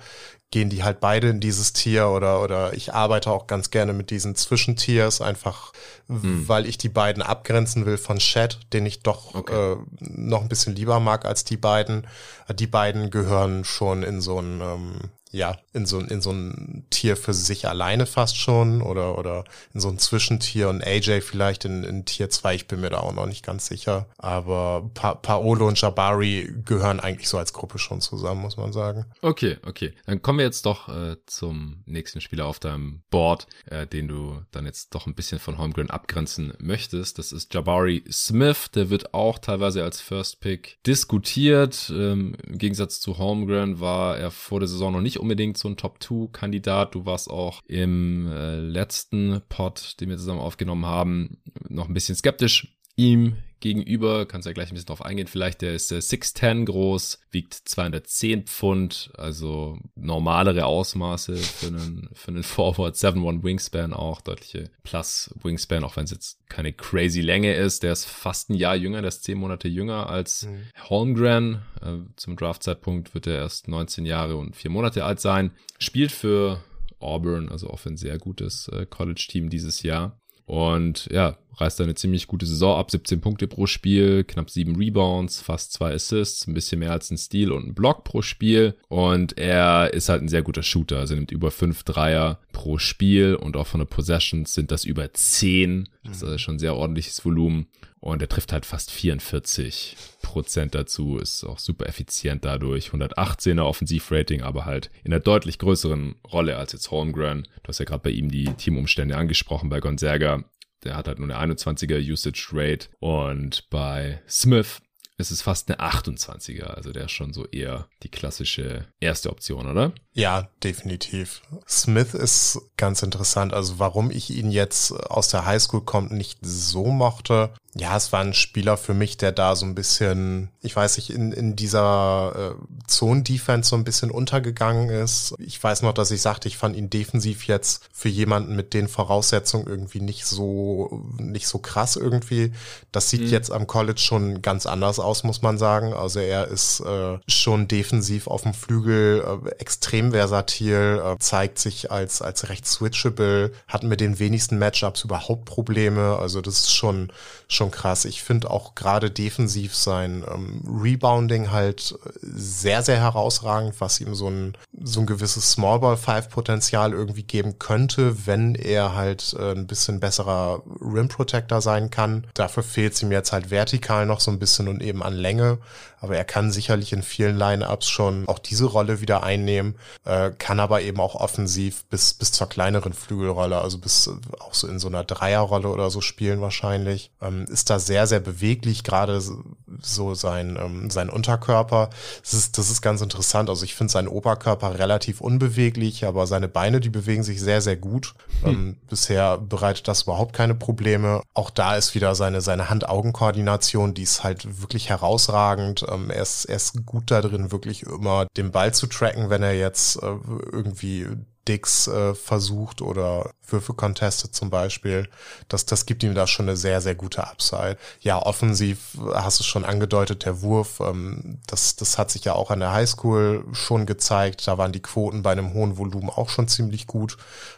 gehen die halt beide in dieses Tier oder oder ich arbeite auch ganz gerne mit diesen Zwischentiers, einfach hm. weil ich die beiden abgrenzen will von Chet, den ich doch okay. äh, noch ein bisschen lieber mag als die beiden. Die beiden gehören schon in so ein... Ähm, ja, in so, in so ein Tier für sich alleine fast schon oder oder in so ein Zwischentier und A J vielleicht in, in Tier zwei, ich bin mir da auch noch nicht ganz sicher, aber pa- Paolo und Jabari gehören eigentlich so als Gruppe schon zusammen, muss man sagen. Okay, okay, dann kommen wir jetzt doch äh, zum nächsten Spieler auf deinem Board, äh, den du dann jetzt doch ein bisschen von Holmgren abgrenzen möchtest, das ist Jabari Smith, der wird auch teilweise als First Pick diskutiert, ähm, im Gegensatz zu Holmgren war er vor der Saison noch nicht unbedingt so ein Top zwei Kandidat. Du warst auch im äh, letzten Pod, den wir zusammen aufgenommen haben, noch ein bisschen skeptisch ihm gegenüber. Kannst ja gleich ein bisschen drauf eingehen. Vielleicht, der ist äh, sechs Fuß zehn groß, wiegt zweihundertzehn Pfund, also normalere Ausmaße für einen, für einen Forward. sieben Komma eins Wingspan auch, deutliche Plus Wingspan, auch wenn es jetzt keine crazy Länge ist. Der ist fast ein Jahr jünger, der ist zehn Monate jünger als mhm. Holmgren. Äh, zum Draftzeitpunkt wird er erst neunzehn Jahre und vier Monate alt sein. Spielt für Auburn, also auch für ein sehr gutes äh, College-Team dieses Jahr. Und ja, reißt eine ziemlich gute Saison ab, siebzehn Punkte pro Spiel, knapp sieben Rebounds, fast zwei Assists, ein bisschen mehr als ein Steal und ein Block pro Spiel. Und er ist halt ein sehr guter Shooter, also nimmt über fünf Dreier pro Spiel und auch von der Possessions sind das über zehn. Das ist also schon ein sehr ordentliches Volumen. Und er trifft halt fast vierundvierzig Prozent dazu, ist auch super effizient dadurch. hundertachtzehner Offensivrating, aber halt in einer deutlich größeren Rolle als jetzt Holmgren. Du hast ja gerade bei ihm die Teamumstände angesprochen, bei Gonzaga. Der hat halt nur eine einundzwanziger Usage Rate und bei Smith ist es fast eine achtundzwanziger. Also der ist schon so eher die klassische erste Option, oder? Ja, definitiv. Smith ist ganz interessant. Also warum ich ihn jetzt aus der Highschool kommt nicht so mochte. Ja, es war ein Spieler für mich, der da so ein bisschen, ich weiß nicht, in, in dieser äh, Zone-Defense so ein bisschen untergegangen ist. Ich weiß noch, dass ich sagte, ich fand ihn defensiv jetzt für jemanden mit den Voraussetzungen irgendwie nicht so, nicht so krass irgendwie. Das sieht mhm. jetzt am College schon ganz anders aus, muss man sagen. Also er ist äh, schon defensiv auf dem Flügel, äh, extrem versatil, äh, zeigt sich als, als recht switchable, hat mit den wenigsten Matchups überhaupt Probleme. Also das ist schon, schon krass. Ich finde auch gerade defensiv sein ähm, Rebounding halt sehr, sehr herausragend, was ihm so ein, so ein gewisses Small Ball fünf Potenzial irgendwie geben könnte, wenn er halt äh, ein bisschen besserer Rim Protector sein kann. Dafür fehlt es ihm jetzt halt vertikal noch so ein bisschen und eben an Länge, aber er kann sicherlich in vielen Lineups schon auch diese Rolle wieder einnehmen, äh, kann aber eben auch offensiv bis, bis zur kleineren Flügelrolle, also bis äh, auch so in so einer Dreierrolle oder so spielen wahrscheinlich. Ähm, ist da sehr, sehr beweglich, gerade so sein, ähm, sein Unterkörper. Das ist, das ist ganz interessant. Also ich finde seinen Oberkörper relativ unbeweglich, aber seine Beine, die bewegen sich sehr, sehr gut. Hm. Ähm, bisher bereitet das überhaupt keine Probleme. Auch da ist wieder seine, seine Hand-Augen-Koordination, die ist halt wirklich herausragend. Ähm, er ist, er ist gut da drin, wirklich immer den Ball zu tracken, wenn er jetzt äh, irgendwie Dicks äh, versucht oder Würfe contestet zum Beispiel. Das, das gibt ihm da schon eine sehr, sehr gute Upside. Ja, offensiv hast du schon angedeutet, der Wurf, ähm, das, das hat sich ja auch an der Highschool schon gezeigt. Da waren die Quoten bei einem hohen Volumen auch schon ziemlich gut.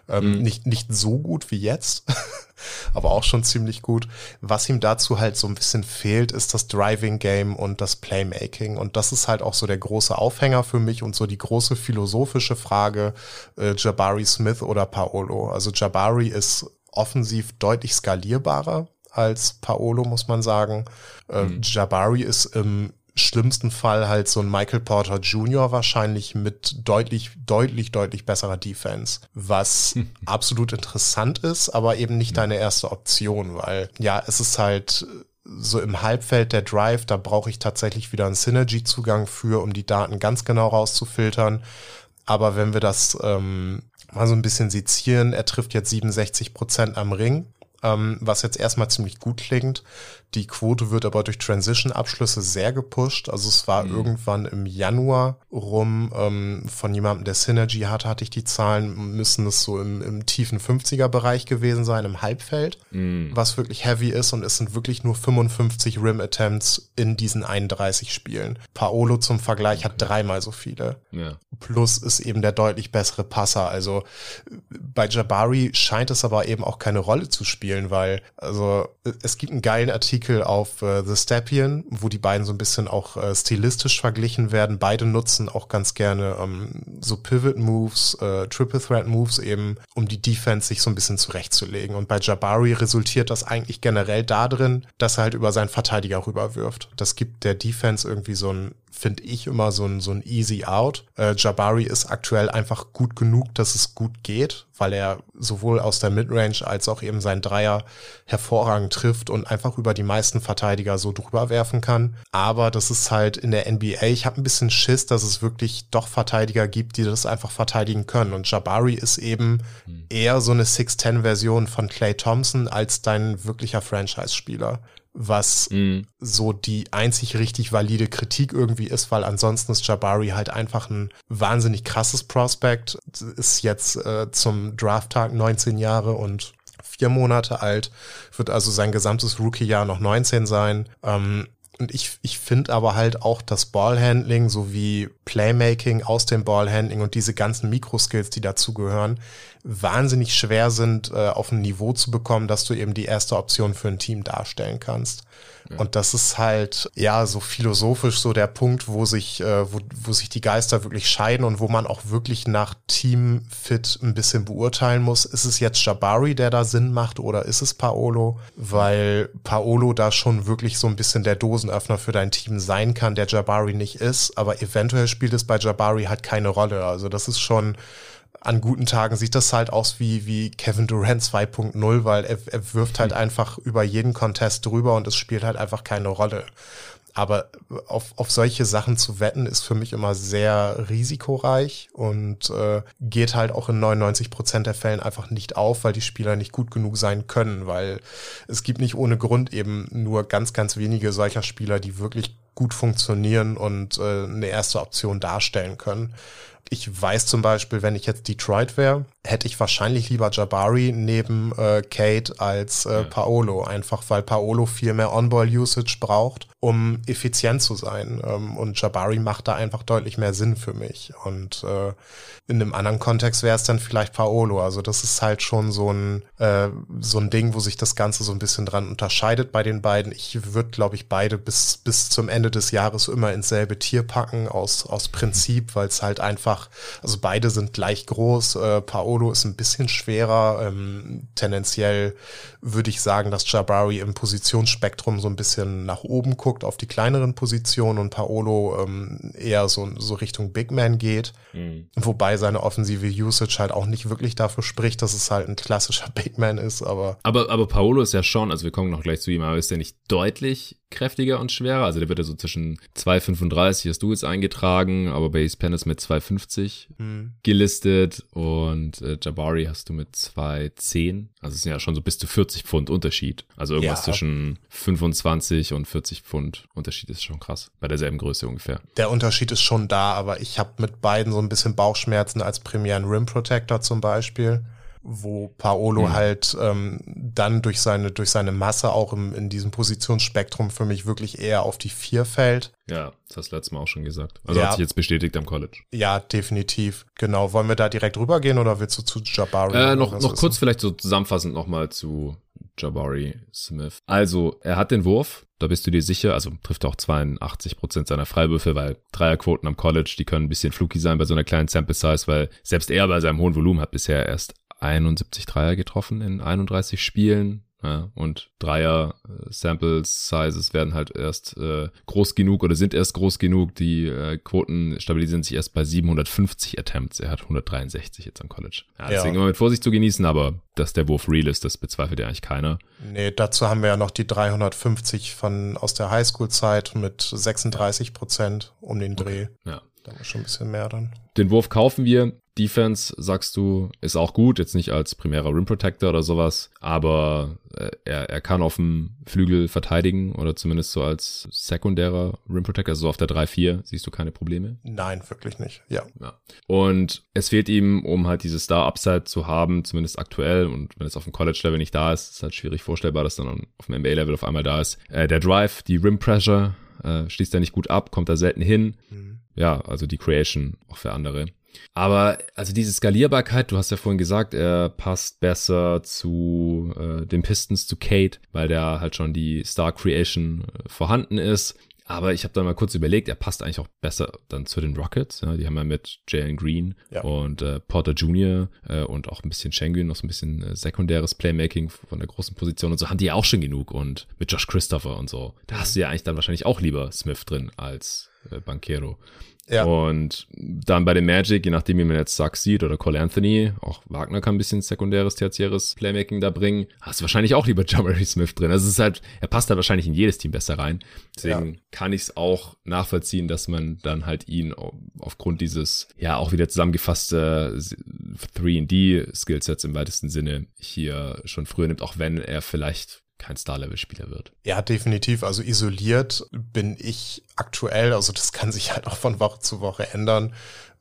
Ähm, mhm. nicht, nicht so gut wie jetzt, aber auch schon ziemlich gut. Was ihm dazu halt so ein bisschen fehlt, ist das Driving-Game und das Playmaking. Und das ist halt auch so der große Aufhänger für mich und so die große philosophische Frage, äh, Jabari Smith oder Paolo. Also Jabari ist offensiv deutlich skalierbarer als Paolo, muss man sagen. Mhm. Jabari ist im schlimmsten Fall halt so ein Michael Porter Junior wahrscheinlich mit deutlich, deutlich, deutlich besserer Defense, was absolut interessant ist, aber eben nicht deine erste Option, weil ja, es ist halt so im Halbfeld der Drive, da brauche ich tatsächlich wieder einen Synergy-Zugang für, um die Daten ganz genau rauszufiltern. Aber wenn wir das ähm, mal so ein bisschen sezieren. Er trifft jetzt siebenundsechzig Prozent am Ring, ähm, was jetzt erstmal ziemlich gut klingt. Die Quote wird aber durch Transition-Abschlüsse sehr gepusht. Also es war mhm. irgendwann im Januar rum ähm, von jemandem, der Synergy hat, hatte ich die Zahlen, müssen es so im, im tiefen fünfziger-Bereich gewesen sein, im Halbfeld, mhm. was wirklich heavy ist, und es sind wirklich nur fünfundfünfzig Rim-Attempts in diesen einunddreißig Spielen. Paolo zum Vergleich okay. hat dreimal so viele. Ja. Plus ist eben der deutlich bessere Passer. Also bei Jabari scheint es aber eben auch keine Rolle zu spielen, weil also es gibt einen geilen Artikel auf äh, The Stepien, wo die beiden so ein bisschen auch äh, stilistisch verglichen werden. Beide nutzen auch ganz gerne ähm, so Pivot-Moves, äh, Triple-Threat-Moves eben, um die Defense sich so ein bisschen zurechtzulegen. Und bei Jabari resultiert das eigentlich generell darin, dass er halt über seinen Verteidiger rüberwirft. Das gibt der Defense irgendwie so ein, finde ich, immer so ein, so ein easy out. Äh, Jabari ist aktuell einfach gut genug, dass es gut geht, weil er sowohl aus der Midrange als auch eben seinen Dreier hervorragend trifft und einfach über die meisten Verteidiger so drüber werfen kann. Aber das ist halt in der N B A, ich habe ein bisschen Schiss, dass es wirklich doch Verteidiger gibt, die das einfach verteidigen können. Und Jabari ist eben mhm. eher so eine six ten Version von Klay Thompson als dein wirklicher Franchise-Spieler, was mhm. so die einzig richtig valide Kritik irgendwie ist, weil ansonsten ist Jabari halt einfach ein wahnsinnig krasses Prospect, ist jetzt äh, zum Drafttag neunzehn Jahre und vier Monate alt, wird also sein gesamtes Rookie-Jahr noch neunzehn sein. Ähm, und ich, ich finde aber halt auch das Ballhandling sowie Playmaking aus dem Ballhandling und diese ganzen Mikroskills, die dazugehören, wahnsinnig schwer sind, äh, auf ein Niveau zu bekommen, dass du eben die erste Option für ein Team darstellen kannst. Ja. Und das ist halt, ja, so philosophisch so der Punkt, wo sich, äh, wo, wo sich die Geister wirklich scheiden und wo man auch wirklich nach Teamfit ein bisschen beurteilen muss. Ist es jetzt Jabari, der da Sinn macht, oder ist es Paolo? Weil Paolo da schon wirklich so ein bisschen der Dosenöffner für dein Team sein kann, der Jabari nicht ist. Aber eventuell spielt es bei Jabari halt keine Rolle. Also das ist schon... An guten Tagen sieht das halt aus wie, wie Kevin Durant zwei Punkt null, weil er, er wirft halt einfach über jeden Contest drüber und es spielt halt einfach keine Rolle. Aber auf, auf solche Sachen zu wetten, ist für mich immer sehr risikoreich und äh, geht halt auch in neunundneunzig Prozent der Fällen einfach nicht auf, weil die Spieler nicht gut genug sein können, weil es gibt nicht ohne Grund eben nur ganz, ganz wenige solcher Spieler, die wirklich gut funktionieren und äh, eine erste Option darstellen können. Ich weiß zum Beispiel, wenn ich jetzt Detroit wäre, hätte ich wahrscheinlich lieber Jabari neben äh, Kate als äh, ja. Paolo, einfach weil Paolo viel mehr On-Ball-Usage braucht, um effizient zu sein. Ähm, und Jabari macht da einfach deutlich mehr Sinn für mich. Und äh, in einem anderen Kontext wäre es dann vielleicht Paolo. Also das ist halt schon so ein äh, so ein Ding, wo sich das Ganze so ein bisschen dran unterscheidet bei den beiden. Ich würde, glaube ich, beide bis bis zum Ende des Jahres immer ins selbe Tier packen, aus aus Prinzip, weil es halt einfach, also beide sind gleich groß, äh, Paolo ist ein bisschen schwerer, ähm, tendenziell würde ich sagen, dass Jabari im Positionsspektrum so ein bisschen nach oben guckt, auf die kleineren Positionen, und Paolo ähm, eher so, so Richtung Big Man geht, mhm. wobei seine offensive Usage halt auch nicht wirklich dafür spricht, dass es halt ein klassischer Big Man ist, aber... Aber, aber Paolo ist ja schon, also wir kommen noch gleich zu ihm, aber ist ja nicht deutlich kräftiger und schwerer, also der wird ja so zwischen zwei fünfunddreißig, hast du jetzt eingetragen, aber Base Pen ist mit zwei fünfzig Mhm. gelistet und äh, Jabari hast du mit zwei zehn. Also es sind ja schon so bis zu vierzig Pfund Unterschied. Also irgendwas ja. zwischen fünfundzwanzig und vierzig Pfund Unterschied ist schon krass. Bei derselben Größe ungefähr. Der Unterschied ist schon da, aber ich habe mit beiden so ein bisschen Bauchschmerzen als primären Rim Protector zum Beispiel, wo Paolo mhm. halt ähm, dann durch seine durch seine Masse auch im, in diesem Positionsspektrum für mich wirklich eher auf die vier fällt. Ja, das hast du letztes Mal auch schon gesagt. Also ja. hat sich jetzt bestätigt am College. Ja, definitiv. Genau. Wollen wir da direkt rübergehen oder willst du zu Jabari? Äh, noch noch, noch kurz vielleicht so zusammenfassend nochmal zu Jabari Smith. Also, er hat den Wurf, da bist du dir sicher, also trifft auch zweiundachtzig Prozent seiner Freiwürfe, weil Dreierquoten am College, die können ein bisschen fluky sein bei so einer kleinen Sample Size, weil selbst er bei seinem hohen Volumen hat bisher erst einundsiebzig Dreier getroffen in einunddreißig Spielen. Ja, und Dreier-Sample-Sizes werden halt erst äh, groß genug oder sind erst groß genug. Die äh, Quoten stabilisieren sich erst bei siebenhundertfünfzig Attempts. Er hat hundertdreiundsechzig jetzt am College. Ja, deswegen ja. immer mit Vorsicht zu genießen, aber dass der Wurf real ist, das bezweifelt ja eigentlich keiner. Nee, dazu haben wir ja noch die dreihundertfünfzig von aus der Highschool-Zeit mit sechsunddreißig Prozent um den Dreh. Okay. Ja. Da war schon ein bisschen mehr dann. Den Wurf kaufen wir. Defense, sagst du, ist auch gut, jetzt nicht als primärer Rim Protector oder sowas, aber äh, er, er kann auf dem Flügel verteidigen oder zumindest so als sekundärer Rim Protector, also so auf der drei vier siehst du keine Probleme? Nein, wirklich nicht, ja. ja. Und es fehlt ihm, um halt diese Star-Upside zu haben, zumindest aktuell, und wenn es auf dem College-Level nicht da ist, ist halt schwierig vorstellbar, dass dann auf dem N B A-Level auf einmal da ist. Äh, der Drive, die Rim Pressure, äh, schließt er nicht gut ab, kommt da selten hin. Mhm. Ja, also die Creation auch für andere. Aber also diese Skalierbarkeit, du hast ja vorhin gesagt, er passt besser zu äh, den Pistons, zu Cade, weil da halt schon die Star-Creation äh, vorhanden ist. Aber ich habe dann mal kurz überlegt, er passt eigentlich auch besser dann zu den Rockets. Ja, die haben ja mit Jalen Green ja. und äh, Porter Junior äh, und auch ein bisschen Şengün, noch so ein bisschen äh, sekundäres Playmaking von der großen Position und so, haben die ja auch schon genug. Und mit Josh Christopher und so, da hast du ja eigentlich dann wahrscheinlich auch lieber Smith drin als äh, Banchero. Ja. Und dann bei den Magic, je nachdem, wie man jetzt Suggs sieht oder Cole Anthony, auch Wagner kann ein bisschen sekundäres, tertiäres Playmaking da bringen, hast du wahrscheinlich auch lieber Jabari Smith drin. Also es ist halt, er passt da halt wahrscheinlich in jedes Team besser rein. Deswegen ja. kann ich es auch nachvollziehen, dass man dann halt ihn aufgrund dieses, ja, auch wieder zusammengefasste drei D-Skillsets im weitesten Sinne hier schon früher nimmt, auch wenn er vielleicht kein Star-Level-Spieler wird. Ja, definitiv. Also isoliert bin ich aktuell, also das kann sich halt auch von Woche zu Woche ändern,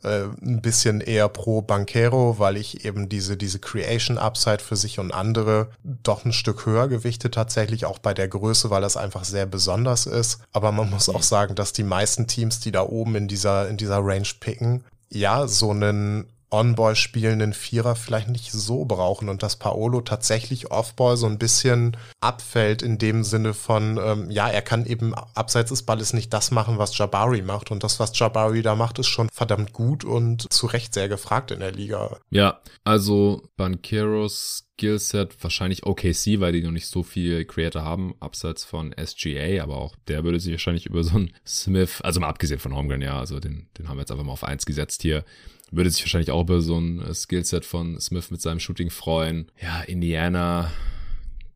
äh, ein bisschen eher pro Banchero, weil ich eben diese diese Creation-Upside für sich und andere doch ein Stück höher gewichte tatsächlich, auch bei der Größe, weil das einfach sehr besonders ist. Aber man muss auch sagen, dass die meisten Teams, die da oben in dieser in dieser Range picken, ja, so einen On-Ball spielenden Vierer vielleicht nicht so brauchen und dass Paolo tatsächlich Off-Ball so ein bisschen abfällt in dem Sinne von, ähm, ja, er kann eben abseits des Balles nicht das machen, was Jabari macht, und das, was Jabari da macht, ist schon verdammt gut und zu Recht sehr gefragt in der Liga. Ja, also Bancheros Skillset wahrscheinlich O K C, weil die noch nicht so viel Creator haben, abseits von S G A, aber auch der würde sich wahrscheinlich über so einen Smith, also mal abgesehen von Holmgren, ja, also den, den haben wir jetzt einfach mal auf eins gesetzt hier, würde sich wahrscheinlich auch über so ein Skillset von Smith mit seinem Shooting freuen. Ja, Indiana,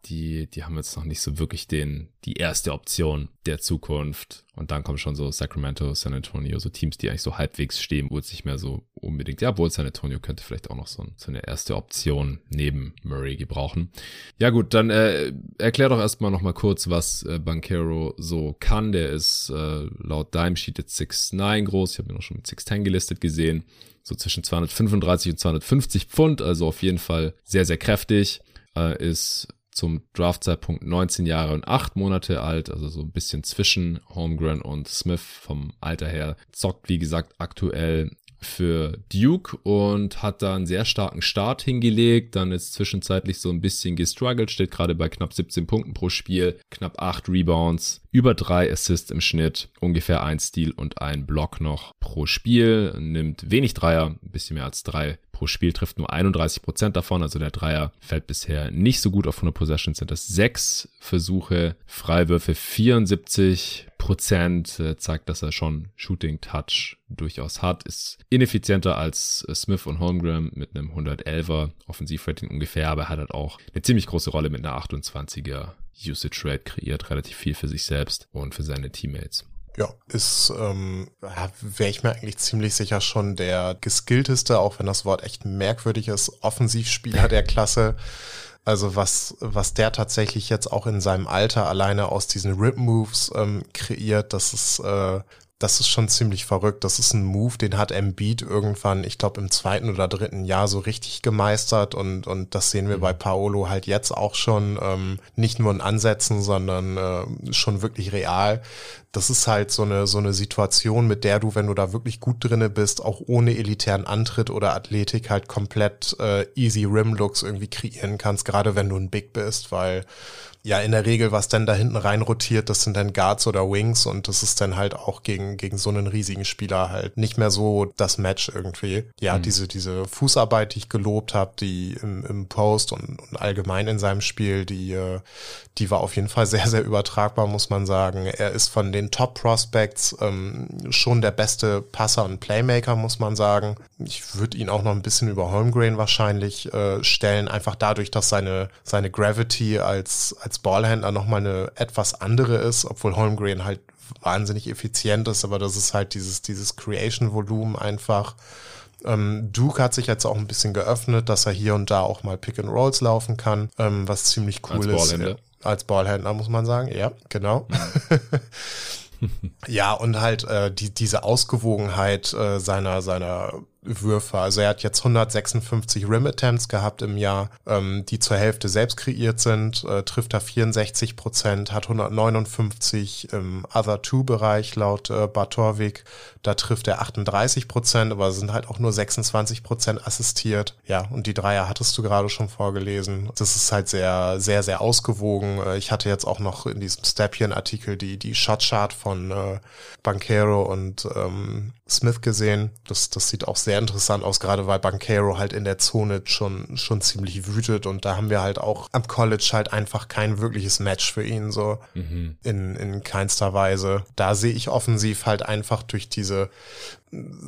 die die haben jetzt noch nicht so wirklich den die erste Option der Zukunft. Und dann kommen schon so Sacramento, San Antonio, so Teams, die eigentlich so halbwegs stehen, wo es nicht mehr so unbedingt, ja, obwohl San Antonio könnte vielleicht auch noch so, ein, so eine erste Option neben Murray gebrauchen. Ja gut, dann äh, erklär doch erstmal nochmal kurz, was äh, Banchero so kann. Der ist äh, laut Timesheet jetzt sechs neun groß, ich habe ihn auch schon mit sechs zehn gelistet gesehen, so zwischen zweihundertfünfunddreißig und zweihundertfünfzig Pfund, also auf jeden Fall sehr, sehr kräftig, äh, ist zum Draftzeitpunkt neunzehn Jahre und acht Monate alt, also so ein bisschen zwischen Holmgren und Smith vom Alter her. Zockt, wie gesagt, aktuell für Duke und hat da einen sehr starken Start hingelegt, dann ist zwischenzeitlich so ein bisschen gestruggelt, steht gerade bei knapp siebzehn Punkten pro Spiel, knapp acht Rebounds, über drei Assists im Schnitt, ungefähr ein Steal und ein Block noch pro Spiel, nimmt wenig Dreier, ein bisschen mehr als drei pro Spiel, trifft nur einunddreißig Prozent davon, also der Dreier fällt bisher nicht so gut auf hundert Possessions, sind das sechs Versuche, Freiwürfe vierundsiebzig Prozent, äh, zeigt, dass er schon Shooting-Touch durchaus hat, ist ineffizienter als äh, Smith und Holmgren mit einem hundertelfer Offensivrating ungefähr, aber hat halt auch eine ziemlich große Rolle mit einer achtundzwanziger Usage Rate, kreiert relativ viel für sich selbst und für seine Teammates. Ja, ist, ähm, wäre ich mir eigentlich ziemlich sicher schon der geskillteste, auch wenn das Wort echt merkwürdig ist, Offensivspieler der Klasse. Also was, was der tatsächlich jetzt auch in seinem Alter alleine aus diesen Rip-Moves ähm, kreiert, das ist, äh, das ist schon ziemlich verrückt. Das ist ein Move, den hat Embiid irgendwann, ich glaube, im zweiten oder dritten Jahr so richtig gemeistert. Und und das sehen wir bei Paolo halt jetzt auch schon, ähm, nicht nur in Ansätzen, sondern äh, schon wirklich real. Das ist halt so eine so eine Situation, mit der du, wenn du da wirklich gut drinne bist, auch ohne elitären Antritt oder Athletik halt komplett äh, easy Rim-Looks irgendwie kreieren kannst, gerade wenn du ein Big bist, weil ja in der Regel, was dann da hinten rein rotiert, das sind dann Guards oder Wings, und das ist dann halt auch gegen gegen so einen riesigen Spieler halt nicht mehr so das Match irgendwie. Ja, mhm. diese diese Fußarbeit, die ich gelobt habe, die im, im Post und, und allgemein in seinem Spiel, die die war auf jeden Fall sehr, sehr übertragbar, muss man sagen. Er ist von den Top-Prospects ähm, schon der beste Passer und Playmaker, muss man sagen. Ich würde ihn auch noch ein bisschen über Holmgren wahrscheinlich äh, stellen, einfach dadurch, dass seine seine Gravity als als Ballhändler nochmal eine etwas andere ist, obwohl Holmgren halt wahnsinnig effizient ist, aber das ist halt dieses, dieses Creation-Volumen einfach, Ähm, Duke hat sich jetzt auch ein bisschen geöffnet, dass er hier und da auch mal Pick and Rolls laufen kann, ähm, was ziemlich cool ist. Als Ballhändler, muss man sagen. Ja, genau. Ja, und halt äh, die, diese Ausgewogenheit äh, seiner, seiner Würfe. Also er hat jetzt hundertsechsundfünfzig Rim-Attempts gehabt im Jahr, ähm, die zur Hälfte selbst kreiert sind, äh, trifft er vierundsechzig Prozent, hat hundertneunundfünfzig im Other-Two-Bereich laut äh, Bartorvik, da trifft er achtunddreißig Prozent, aber sind halt auch nur sechsundzwanzig Prozent assistiert. Ja, und die Dreier hattest du gerade schon vorgelesen. Das ist halt sehr, sehr, sehr ausgewogen. Äh, ich hatte jetzt auch noch in diesem Stepien-Artikel die, die Shotchart von äh, Banchero und ähm, Smith gesehen. Das, das sieht auch sehr interessant aus, gerade weil Banchero halt in der Zone schon, schon ziemlich wütet und da haben wir halt auch am College halt einfach kein wirkliches Match für ihn so mhm. in, in keinster Weise. Da sehe ich offensiv halt einfach durch diese,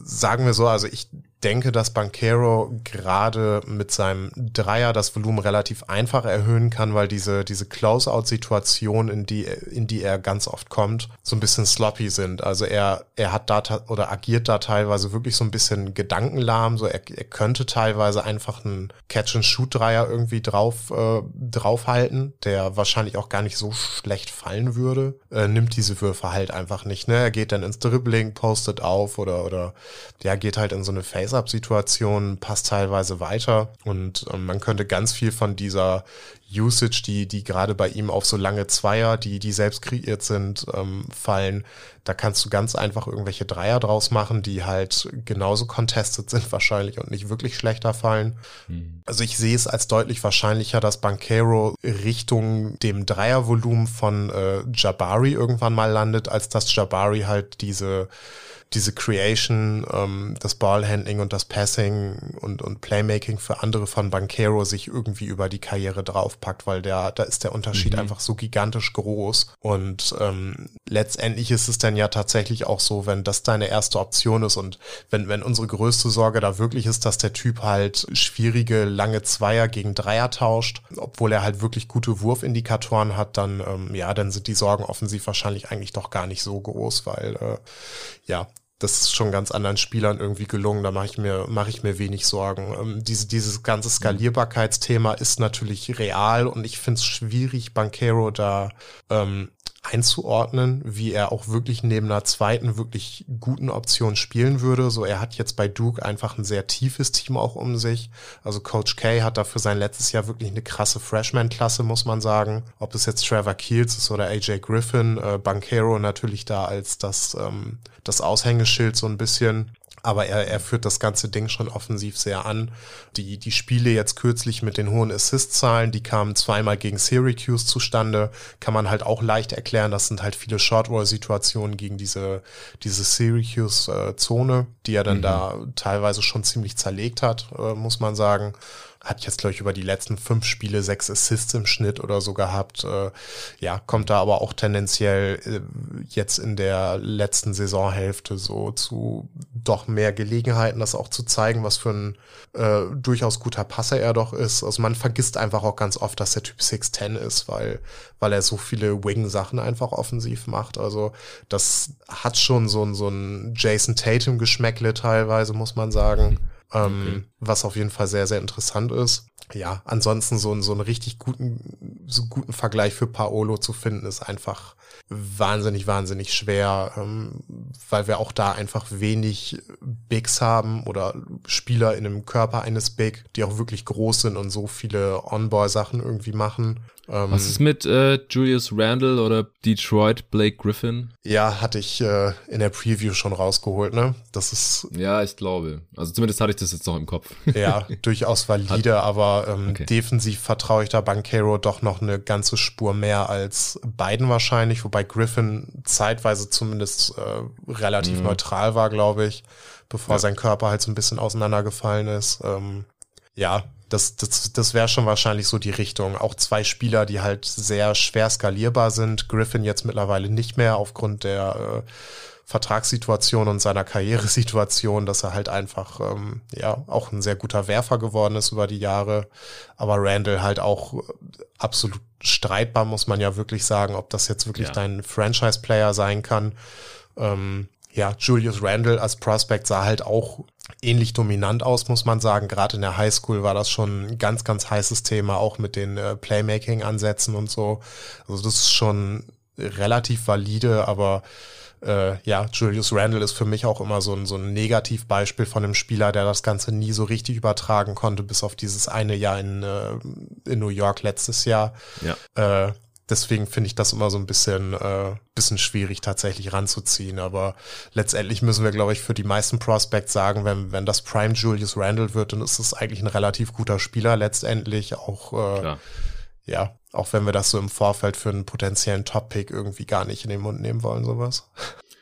sagen wir so, also ich denke, dass Banchero gerade mit seinem Dreier das Volumen relativ einfach erhöhen kann, weil diese, diese Close-Out-Situation, in die, in die er ganz oft kommt, so ein bisschen sloppy sind. Also er, er hat da oder agiert da teilweise wirklich so ein bisschen gedankenlahm. So er, er könnte teilweise einfach einen Catch-and-Shoot-Dreier irgendwie drauf, äh, draufhalten, der wahrscheinlich auch gar nicht so schlecht fallen würde. Äh, nimmt diese Würfe halt einfach nicht, ne? Er geht dann ins Dribbling, postet auf oder, oder, ja, geht halt in so eine Face Face-Up-Situationen, passt teilweise weiter und ähm, man könnte ganz viel von dieser Usage, die die gerade bei ihm auf so lange Zweier, die die selbst kreiert sind, ähm, fallen, da kannst du ganz einfach irgendwelche Dreier draus machen, die halt genauso contested sind wahrscheinlich und nicht wirklich schlechter fallen. Mhm. Also ich sehe es als deutlich wahrscheinlicher, dass Banchero Richtung dem Dreiervolumen von äh, Jabari irgendwann mal landet, als dass Jabari halt diese diese Creation, ähm, das Ballhandling und das Passing und, und Playmaking für andere von Banchero sich irgendwie über die Karriere draufpackt, weil der, da ist der Unterschied mhm. einfach so gigantisch groß. Und ähm, letztendlich ist es dann ja tatsächlich auch so, wenn das deine erste Option ist und wenn, wenn unsere größte Sorge da wirklich ist, dass der Typ halt schwierige, lange Zweier gegen Dreier tauscht, obwohl er halt wirklich gute Wurfindikatoren hat, dann, ähm, ja, dann sind die Sorgen offensiv wahrscheinlich eigentlich doch gar nicht so groß, weil, äh, ja, das ist schon ganz anderen Spielern irgendwie gelungen, da mache ich mir mache ich mir wenig Sorgen. Ähm, diese, dieses ganze Skalierbarkeitsthema ist natürlich real und ich finde es schwierig, Banchero da ähm, einzuordnen, wie er auch wirklich neben einer zweiten wirklich guten Option spielen würde. So, er hat jetzt bei Duke einfach ein sehr tiefes Team auch um sich. Also Coach K hat dafür sein letztes Jahr wirklich eine krasse Freshman-Klasse, muss man sagen. Ob es jetzt Trevor Keels ist oder A J Griffin, äh, Banchero natürlich da als das, ähm, das Aushängeschild so ein bisschen. Aber er, er führt das ganze Ding schon offensiv sehr an. Die, die Spiele jetzt kürzlich mit den hohen Assist-Zahlen, die kamen zweimal gegen Syracuse zustande, kann man halt auch leicht erklären. Das sind halt viele Short-Roll-Situationen gegen diese, diese Syracuse-Zone, die er dann mhm. da teilweise schon ziemlich zerlegt hat, muss man sagen. Hat jetzt, glaube ich, über die letzten fünf Spiele sechs Assists im Schnitt oder so gehabt. Äh, ja, kommt da aber auch tendenziell äh, jetzt in der letzten Saisonhälfte so zu doch mehr Gelegenheiten, das auch zu zeigen, was für ein äh, durchaus guter Passer er doch ist. Also man vergisst einfach auch ganz oft, dass der Typ sechs zehn ist, weil, weil er so viele Wing-Sachen einfach offensiv macht. Also das hat schon so ein, so ein Jason Tatum-Geschmäckle teilweise, muss man sagen. Mhm. Ähm, okay. Was auf jeden Fall sehr, sehr interessant ist. Ja, ansonsten so, so einen richtig guten, so guten Vergleich für Paolo zu finden, ist einfach wahnsinnig, wahnsinnig schwer, ähm, weil wir auch da einfach wenig Bigs haben oder Spieler in dem Körper eines Big, die auch wirklich groß sind und so viele On-Ball-Sachen irgendwie machen. Ähm, Was ist mit äh, Julius Randle oder Detroit Blake Griffin? Ja, hatte ich äh, in der Preview schon rausgeholt, ne? Das ist. Ja, ich glaube. Also zumindest hatte ich das jetzt noch im Kopf. Ja, durchaus valide, Hat, aber ähm, okay. defensiv vertraue ich da Banchero doch noch eine ganze Spur mehr als Biden wahrscheinlich, wobei Griffin zeitweise zumindest äh, relativ mhm. neutral war, glaube ich, bevor ja. sein Körper halt so ein bisschen auseinandergefallen ist. Ähm, ja. Das, das, das wäre schon wahrscheinlich so die Richtung. Auch zwei Spieler, die halt sehr schwer skalierbar sind. Griffin jetzt mittlerweile nicht mehr aufgrund der äh, Vertragssituation und seiner Karrieresituation, dass er halt einfach ähm, ja auch ein sehr guter Werfer geworden ist über die Jahre. Aber Randle halt auch absolut streitbar, muss man ja wirklich sagen, ob das jetzt wirklich ja. dein Franchise-Player sein kann. Ähm, ja, Julius Randle als Prospect sah halt auch ähnlich dominant aus, muss man sagen. Gerade in der Highschool war das schon ein ganz, ganz heißes Thema, auch mit den äh, Playmaking-Ansätzen und so. Also das ist schon relativ valide, aber äh, ja, Julius Randle ist für mich auch immer so ein, so ein Negativbeispiel von einem Spieler, der das Ganze nie so richtig übertragen konnte, bis auf dieses eine Jahr in, äh, in New York letztes Jahr. Ja. Äh, Deswegen finde ich das immer so ein bisschen, äh, bisschen schwierig tatsächlich ranzuziehen. Aber letztendlich müssen wir, glaube ich, für die meisten Prospects sagen, wenn, wenn das Prime Julius Randle wird, dann ist es eigentlich ein relativ guter Spieler letztendlich. Auch, äh, ja, auch wenn wir das so im Vorfeld für einen potenziellen Top-Pick irgendwie gar nicht in den Mund nehmen wollen, sowas.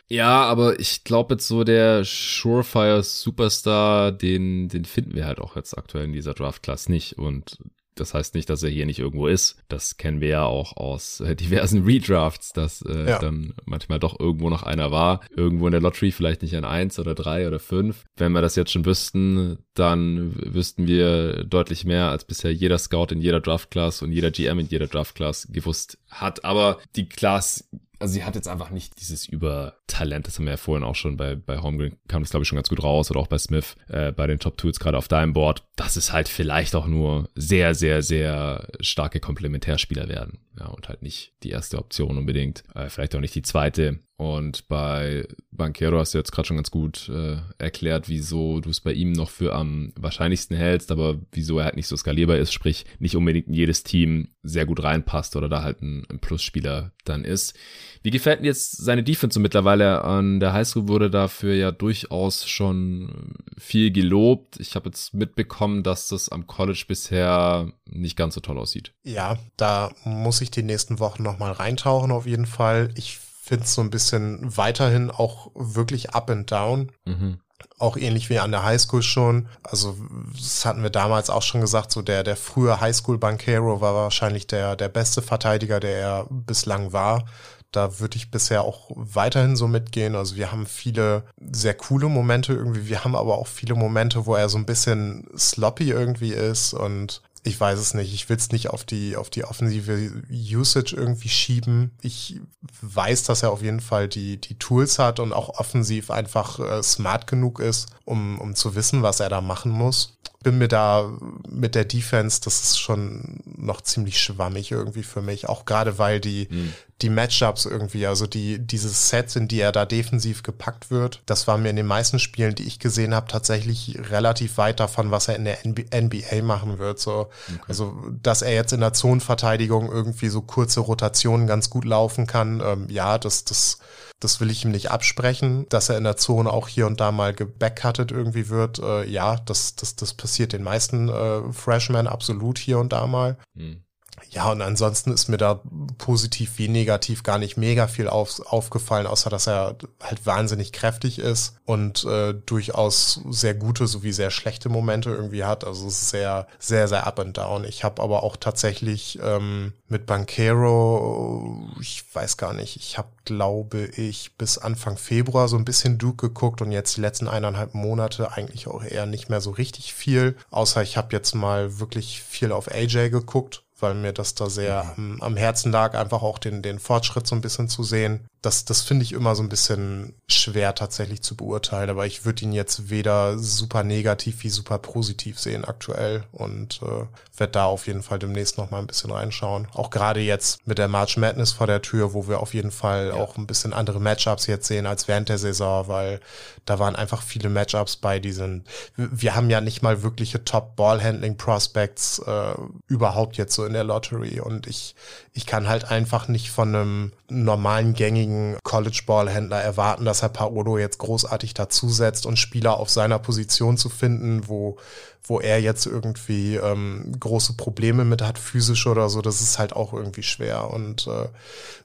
Ja, aber ich glaube jetzt so der Surefire Superstar, den, den finden wir halt auch jetzt aktuell in dieser Draft-Class nicht. Und das heißt nicht, dass er hier nicht irgendwo ist. Das kennen wir ja auch aus äh, diversen Redrafts, dass äh, ja. dann manchmal doch irgendwo noch einer war. Irgendwo in der Lottery, vielleicht nicht an eins oder drei oder fünf. Wenn wir das jetzt schon wüssten, dann wüssten wir deutlich mehr, als bisher jeder Scout in jeder Draft-Class und jeder G M in jeder Draft-Class gewusst hat. Aber die Class, also sie hat jetzt einfach nicht dieses Übertalent, das haben wir ja vorhin auch schon bei bei Holmgren, kam das glaube ich schon ganz gut raus, oder auch bei Smith, äh, bei den Top Two jetzt gerade auf deinem Board, dass es halt vielleicht auch nur sehr, sehr, sehr starke Komplementärspieler werden, ja, und halt nicht die erste Option unbedingt, äh, vielleicht auch nicht die zweite. Und bei Banchero hast du jetzt gerade schon ganz gut äh, erklärt, wieso du es bei ihm noch für am wahrscheinlichsten hältst, aber wieso er halt nicht so skalierbar ist, sprich nicht unbedingt in jedes Team sehr gut reinpasst oder da halt ein, ein Plusspieler dann ist. Wie gefällt dir jetzt seine Defense so mittlerweile? An der Highschool wurde dafür ja durchaus schon viel gelobt. Ich habe jetzt mitbekommen, dass das am College bisher nicht ganz so toll aussieht. Ja, da muss ich die nächsten Wochen nochmal reintauchen auf jeden Fall. Ich finde es so ein bisschen weiterhin auch wirklich up and down. Mhm. Auch ähnlich wie an der Highschool schon. Also das hatten wir damals auch schon gesagt, so der der frühe Highschool-Banchero war wahrscheinlich der der beste Verteidiger, der er bislang war. Da würde ich bisher auch weiterhin so mitgehen. Also wir haben viele sehr coole Momente irgendwie. Wir haben aber auch viele Momente, wo er so ein bisschen sloppy irgendwie ist. Und ich weiß es nicht. Ich will es nicht auf die, auf die offensive Usage irgendwie schieben. Ich weiß, dass er auf jeden Fall die, die Tools hat und auch offensiv einfach äh, smart genug ist, um, um zu wissen, was er da machen muss. Bin mir da mit der Defense, das ist schon noch ziemlich schwammig irgendwie für mich, auch gerade weil die mhm. die Matchups irgendwie, also die diese Sets, in die er da defensiv gepackt wird, das war mir in den meisten Spielen, die ich gesehen habe, tatsächlich relativ weit davon, was er in der N B A machen wird. So. Okay. Also, dass er jetzt in der Zonenverteidigung irgendwie so kurze Rotationen ganz gut laufen kann, ähm, ja, das das Das will ich ihm nicht absprechen, dass er in der Zone auch hier und da mal gebackcuttet irgendwie wird. Äh, ja, das, das, das passiert den meisten äh, Freshmen absolut hier und da mal. Mhm. Ja, und ansonsten ist mir da positiv wie negativ gar nicht mega viel auf, aufgefallen, außer dass er halt wahnsinnig kräftig ist und äh, durchaus sehr gute sowie sehr schlechte Momente irgendwie hat. Also es ist sehr, sehr, sehr up and down. Ich habe aber auch tatsächlich ähm, mit Banchero, ich weiß gar nicht, ich habe, glaube ich, bis Anfang Februar so ein bisschen Duke geguckt und jetzt die letzten eineinhalb Monate eigentlich auch eher nicht mehr so richtig viel, außer ich habe jetzt mal wirklich viel auf A J geguckt, weil mir das da sehr am, am Herzen lag, einfach auch den, den Fortschritt so ein bisschen zu sehen. Das, das finde ich immer so ein bisschen schwer tatsächlich zu beurteilen, aber ich würde ihn jetzt weder super negativ wie super positiv sehen aktuell und äh, werde da auf jeden Fall demnächst nochmal ein bisschen reinschauen. Auch gerade jetzt mit der March Madness vor der Tür, wo wir auf jeden Fall ja. auch ein bisschen andere Matchups jetzt sehen als während der Saison, weil da waren einfach viele Matchups bei diesen, wir haben ja nicht mal wirkliche Top-Ball-Handling-Prospects äh, überhaupt jetzt so in der Lottery und ich, ich kann halt einfach nicht von einem normalen, gängigen College-Ball-Händler erwarten, dass er Paolo jetzt großartig dazusetzt und Spieler auf seiner Position zu finden, wo, wo er jetzt irgendwie ähm, große Probleme mit hat, physisch oder so, das ist halt auch irgendwie schwer und äh,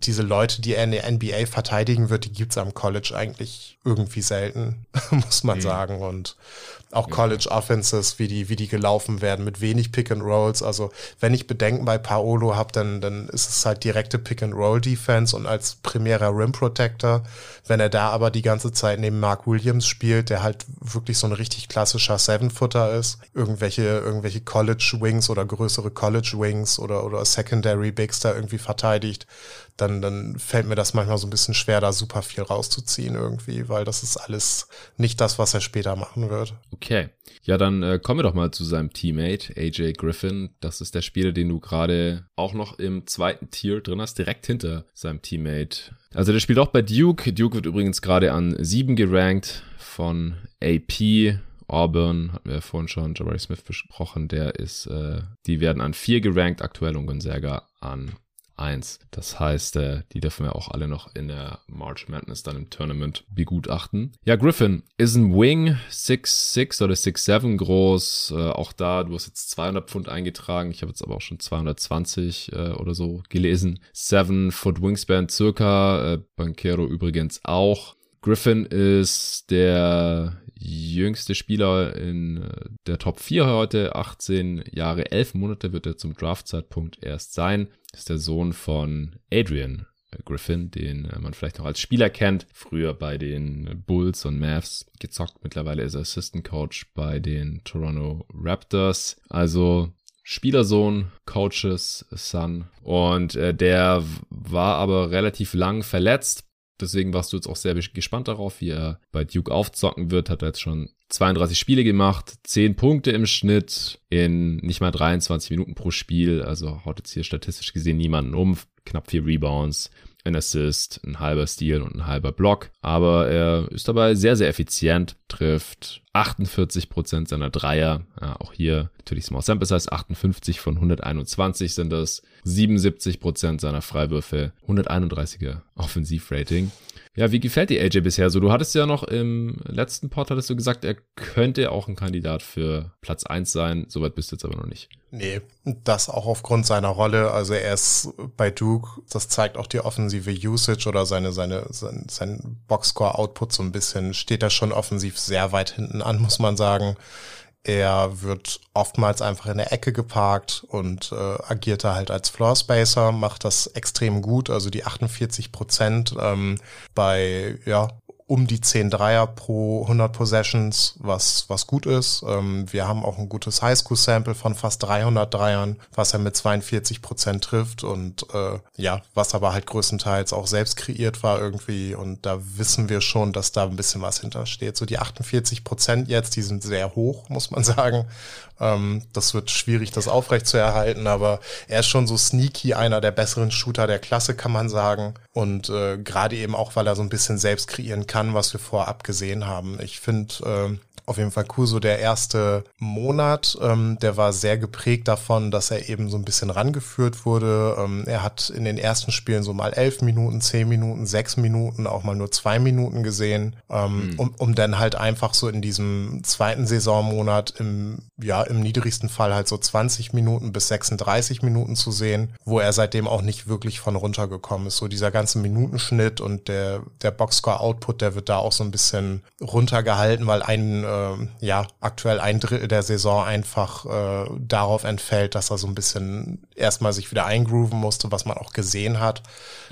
diese Leute, die er in der N B A verteidigen wird, die gibt's am College eigentlich irgendwie selten, muss man mhm. sagen, und auch College Offenses, wie die, wie die gelaufen werden, mit wenig Pick and Rolls. Also wenn ich Bedenken bei Paolo habe, dann, dann ist es halt direkte Pick and Roll Defense und als primärer Rim Protector. Wenn er da aber die ganze Zeit neben Mark Williams spielt, der halt wirklich so ein richtig klassischer Seven-Footer ist, irgendwelche, irgendwelche College Wings oder größere College Wings oder, oder Secondary Bigs da irgendwie verteidigt, dann, dann fällt mir das manchmal so ein bisschen schwer, da super viel rauszuziehen irgendwie, weil das ist alles nicht das, was er später machen wird. Okay, ja, dann äh, kommen wir doch mal zu seinem Teammate, A J Griffin. Das ist der Spieler, den du gerade auch noch im zweiten Tier drin hast, direkt hinter seinem Teammate. Also der spielt auch bei Duke. Duke wird übrigens gerade an sieben gerankt von A P. Auburn, hatten wir ja vorhin schon, Jabari Smith besprochen, der ist, äh, die werden an vier gerankt aktuell und Gonzaga an eins. Das heißt, äh, die dürfen wir auch alle noch in der March Madness dann im Tournament begutachten. Ja, Griffin ist ein Wing, sechs sechs oder sechs sieben groß, äh, auch da, du hast jetzt zweihundert Pfund eingetragen, ich habe jetzt aber auch schon zweihundertzwanzig äh, oder so gelesen. seven foot Wingspan circa, äh, Banchero übrigens auch. Griffin ist der jüngste Spieler in der Top vier heute, achtzehn Jahre, elf Monate wird er zum Draftzeitpunkt erst sein. Ist der Sohn von Adrian Griffin, den man vielleicht noch als Spieler kennt, früher bei den Bulls und Mavs gezockt. Mittlerweile ist er Assistant Coach bei den Toronto Raptors, also Spielersohn, Coaches Son, und der war aber relativ lang verletzt. Deswegen warst du jetzt auch sehr gespannt darauf, wie er bei Duke aufzocken wird. Hat er jetzt schon zweiunddreißig Spiele gemacht, zehn Punkte im Schnitt in nicht mal dreiundzwanzig Minuten pro Spiel. Also haut jetzt hier statistisch gesehen niemanden um. Knapp vier Rebounds, ein Assist, ein halber Steal und ein halber Block. Aber er ist dabei sehr, sehr effizient, trifft achtundvierzig Prozent seiner Dreier. Ja, auch hier natürlich Small Sample Size, achtundfünfzig von hunderteinundzwanzig sind das, siebenundsiebzig Prozent seiner Freiwürfe, hunderteinunddreißiger Offensivrating. Ja, wie gefällt dir A J bisher so? Du hattest ja noch im letzten Pod, hattest du gesagt, er könnte auch ein Kandidat für Platz eins sein. Soweit bist du jetzt aber noch nicht. Nee, das auch aufgrund seiner Rolle. Also er ist bei Duke, das zeigt auch die offensive Usage oder seine, seine, sein, sein Boxscore-Output so ein bisschen, steht er schon offensiv sehr weit hinten an, muss man sagen. Er wird oftmals einfach in der Ecke geparkt und äh, agiert da halt als Floorspacer, macht das extrem gut. Also die achtundvierzig Prozent ähm, bei, ja, um die zehn Dreier pro hundert Possessions, was was gut ist. Ähm, wir haben auch ein gutes Highschool-Sample von fast dreihundert Dreiern, was er mit zweiundvierzig Prozent trifft und äh, ja, was aber halt größtenteils auch selbst kreiert war irgendwie, und da wissen wir schon, dass da ein bisschen was hintersteht. So die achtundvierzig Prozent jetzt, die sind sehr hoch, muss man sagen. Ähm, das wird schwierig, das aufrecht zu erhalten, aber er ist schon so sneaky einer der besseren Shooter der Klasse, kann man sagen, und äh, gerade eben auch, weil er so ein bisschen selbst kreieren kann. kann, was wir vorab gesehen haben. Ich finde äh, auf jeden Fall cool, so der erste Monat, ähm, der war sehr geprägt davon, dass er eben so ein bisschen rangeführt wurde. Ähm, er hat in den ersten Spielen so mal elf Minuten, zehn Minuten, sechs Minuten, auch mal nur zwei Minuten gesehen, ähm, mhm. um, um dann halt einfach so in diesem zweiten Saisonmonat im, ja, im niedrigsten Fall halt so zwanzig Minuten bis sechsunddreißig Minuten zu sehen, wo er seitdem auch nicht wirklich von runtergekommen ist. So dieser ganze Minutenschnitt und der, der Boxscore-Output, der wird da auch so ein bisschen runtergehalten, weil ein, äh, ja, aktuell ein Drittel der Saison einfach äh, darauf entfällt, dass er so ein bisschen erstmal sich wieder eingrooven musste, was man auch gesehen hat,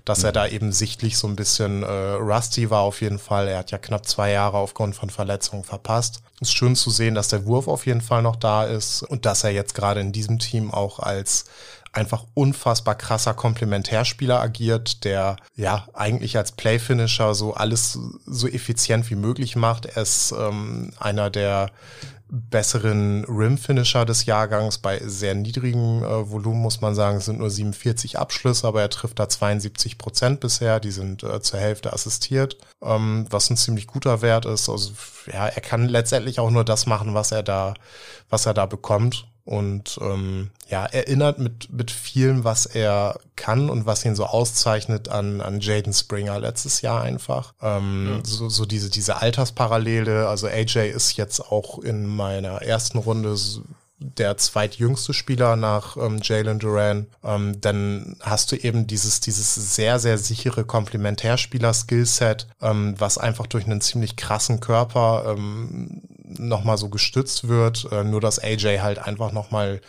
dass mhm. er da eben sichtlich so ein bisschen äh, rusty war auf jeden Fall. Er hat ja knapp zwei Jahre aufgrund von Verletzungen verpasst. Ist schön zu sehen, dass der Wurf auf jeden Fall noch da ist und dass er jetzt gerade in diesem Team auch als einfach unfassbar krasser Komplementärspieler agiert, der ja eigentlich als Playfinisher so alles so effizient wie möglich macht. Er ist ähm, einer der besseren Rim-Finisher des Jahrgangs bei sehr niedrigem äh, Volumen, muss man sagen. Es sind nur siebenundvierzig Abschlüsse, aber er trifft da zweiundsiebzig Prozent bisher. Die sind äh, zur Hälfte assistiert, ähm, was ein ziemlich guter Wert ist. Also ja, er kann letztendlich auch nur das machen, was er da, was er da bekommt. Und ähm, ja, erinnert mit mit vielem, was er kann und was ihn so auszeichnet, an an Jaden Springer letztes Jahr einfach. Ähm, ja. so, so diese diese Altersparallele. Also A J ist jetzt auch in meiner ersten Runde der zweitjüngste Spieler nach ähm, Jalen Duren. Ähm, dann hast du eben dieses dieses sehr, sehr sichere Komplementärspieler-Skillset, ähm, was einfach durch einen ziemlich krassen Körper ähm, nochmal so gestützt wird, nur dass A J halt einfach nochmal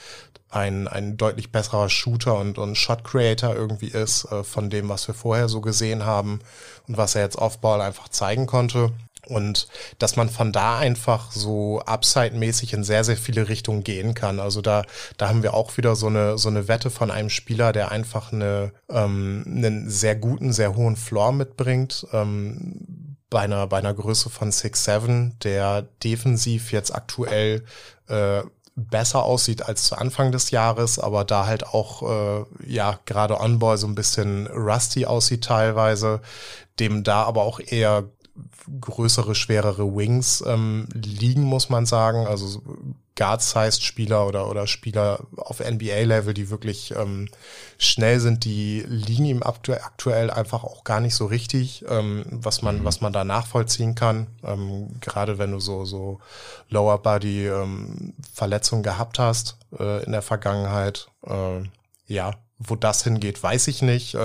ein, ein deutlich besserer Shooter und, und Shot-Creator irgendwie ist, von dem, was wir vorher so gesehen haben und was er jetzt off-ball einfach zeigen konnte. Und dass man von da einfach so upside-mäßig in sehr, sehr viele Richtungen gehen kann. Also da da haben wir auch wieder so eine so eine Wette von einem Spieler, der einfach eine ähm, einen sehr guten, sehr hohen Floor mitbringt. Ähm, bei einer bei einer Größe von six seven, der defensiv jetzt aktuell äh, besser aussieht als zu Anfang des Jahres, aber da halt auch äh, ja gerade on-ball so ein bisschen rusty aussieht teilweise, dem da aber auch eher größere, schwerere Wings ähm, liegen, muss man sagen. Also Guard-Sized-Spieler oder oder Spieler auf N B A-Level, die wirklich ähm, schnell sind, die liegen ihm aktu- aktuell einfach auch gar nicht so richtig, ähm, was man mhm. was man da nachvollziehen kann. Ähm, gerade wenn du so so Lower-Body ähm, Verletzungen gehabt hast äh, in der Vergangenheit, äh, ja. Wo das hingeht, weiß ich nicht.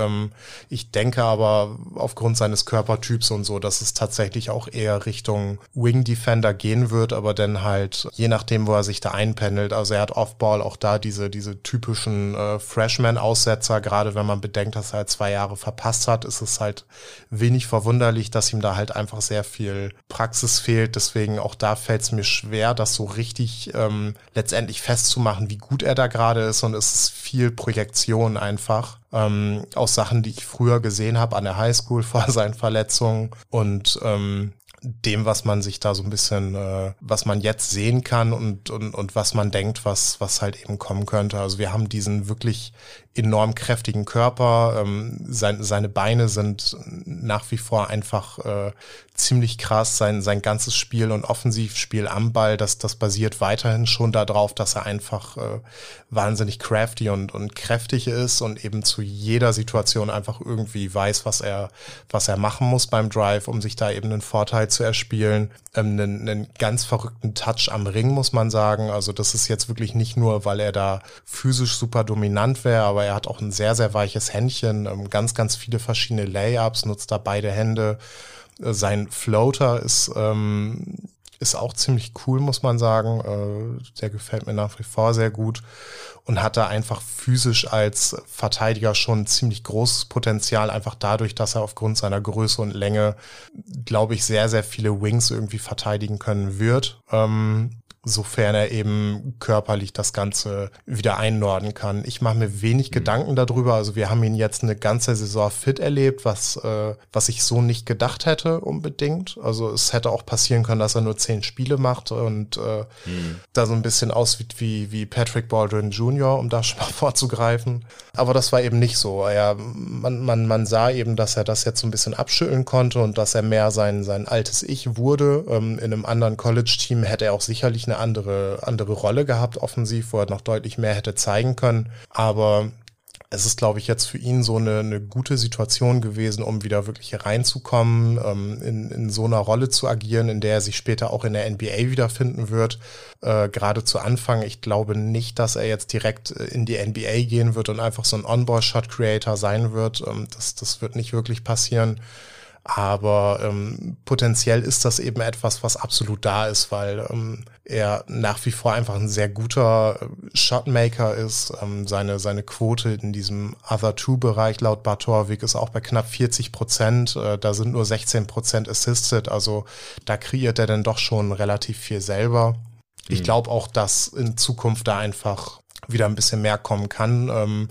Ich denke aber aufgrund seines Körpertyps und so, dass es tatsächlich auch eher Richtung Wing Defender gehen wird, aber dann halt je nachdem, wo er sich da einpendelt. Also er hat Off-Ball auch da diese diese typischen äh, Freshman-Aussetzer. Gerade wenn man bedenkt, dass er halt zwei Jahre verpasst hat, ist es halt wenig verwunderlich, dass ihm da halt einfach sehr viel Praxis fehlt. Deswegen auch da fällt es mir schwer, das so richtig ähm, letztendlich festzumachen, wie gut er da gerade ist. Und es ist viel Projektion einfach ähm, aus Sachen, die ich früher gesehen habe an der Highschool vor seinen Verletzungen und ähm, dem, was man sich da so ein bisschen, äh, was man jetzt sehen kann und und und was man denkt, was was halt eben kommen könnte. Also wir haben diesen wirklich enorm kräftigen Körper, ähm, sein, seine Beine sind nach wie vor einfach äh, ziemlich krass, sein sein ganzes Spiel und Offensivspiel am Ball, das das basiert weiterhin schon darauf, dass er einfach äh, wahnsinnig crafty und und kräftig ist und eben zu jeder Situation einfach irgendwie weiß, was er was er machen muss beim Drive, um sich da eben einen Vorteil zu erspielen. Ähm, einen, einen ganz verrückten Touch am Ring, muss man sagen. Also das ist jetzt wirklich nicht nur, weil er da physisch super dominant wäre, aber er hat auch ein sehr, sehr weiches Händchen, ganz, ganz viele verschiedene Layups, nutzt da beide Hände. Sein Floater ist, ähm, ist auch ziemlich cool, muss man sagen. Äh, der gefällt mir nach wie vor sehr gut und hat da einfach physisch als Verteidiger schon ziemlich großes Potenzial, einfach dadurch, dass er aufgrund seiner Größe und Länge, glaube ich, sehr, sehr viele Wings irgendwie verteidigen können wird. Ähm, sofern er eben körperlich das Ganze wieder einnorden kann. Ich mache mir wenig mhm. Gedanken darüber. Also wir haben ihn jetzt eine ganze Saison fit erlebt, was äh, was ich so nicht gedacht hätte unbedingt. Also es hätte auch passieren können, dass er nur zehn Spiele macht und äh, mhm. da so ein bisschen aussieht wie, wie Patrick Baldwin Junior, um da schon mal vorzugreifen. Aber das war eben nicht so. Er, man, man, man sah eben, dass er das jetzt so ein bisschen abschütteln konnte und dass er mehr sein, sein altes Ich wurde. Ähm, in einem anderen College-Team hätte er auch sicherlich eine andere andere Rolle gehabt offensiv, wo er noch deutlich mehr hätte zeigen können, aber es ist, glaube ich, jetzt für ihn so eine, eine gute Situation gewesen, um wieder wirklich reinzukommen, ähm, in, in so einer Rolle zu agieren, in der er sich später auch in der N B A wiederfinden wird. Äh, gerade zu Anfang, ich glaube nicht, dass er jetzt direkt in die N B A gehen wird und einfach so ein On-Ball-Shot-Creator sein wird. Ähm, das, das wird nicht wirklich passieren. Aber ähm, potenziell ist das eben etwas, was absolut da ist, weil ähm, er nach wie vor einfach ein sehr guter Shotmaker ist. Ähm, seine seine Quote in diesem Other-Two-Bereich laut Bartorvik ist auch bei knapp vierzig Prozent. Äh, da sind nur sechzehn Prozent assisted. Also da kreiert er dann doch schon relativ viel selber. Mhm. Ich glaube auch, dass in Zukunft da einfach wieder ein bisschen mehr kommen kann. Ähm,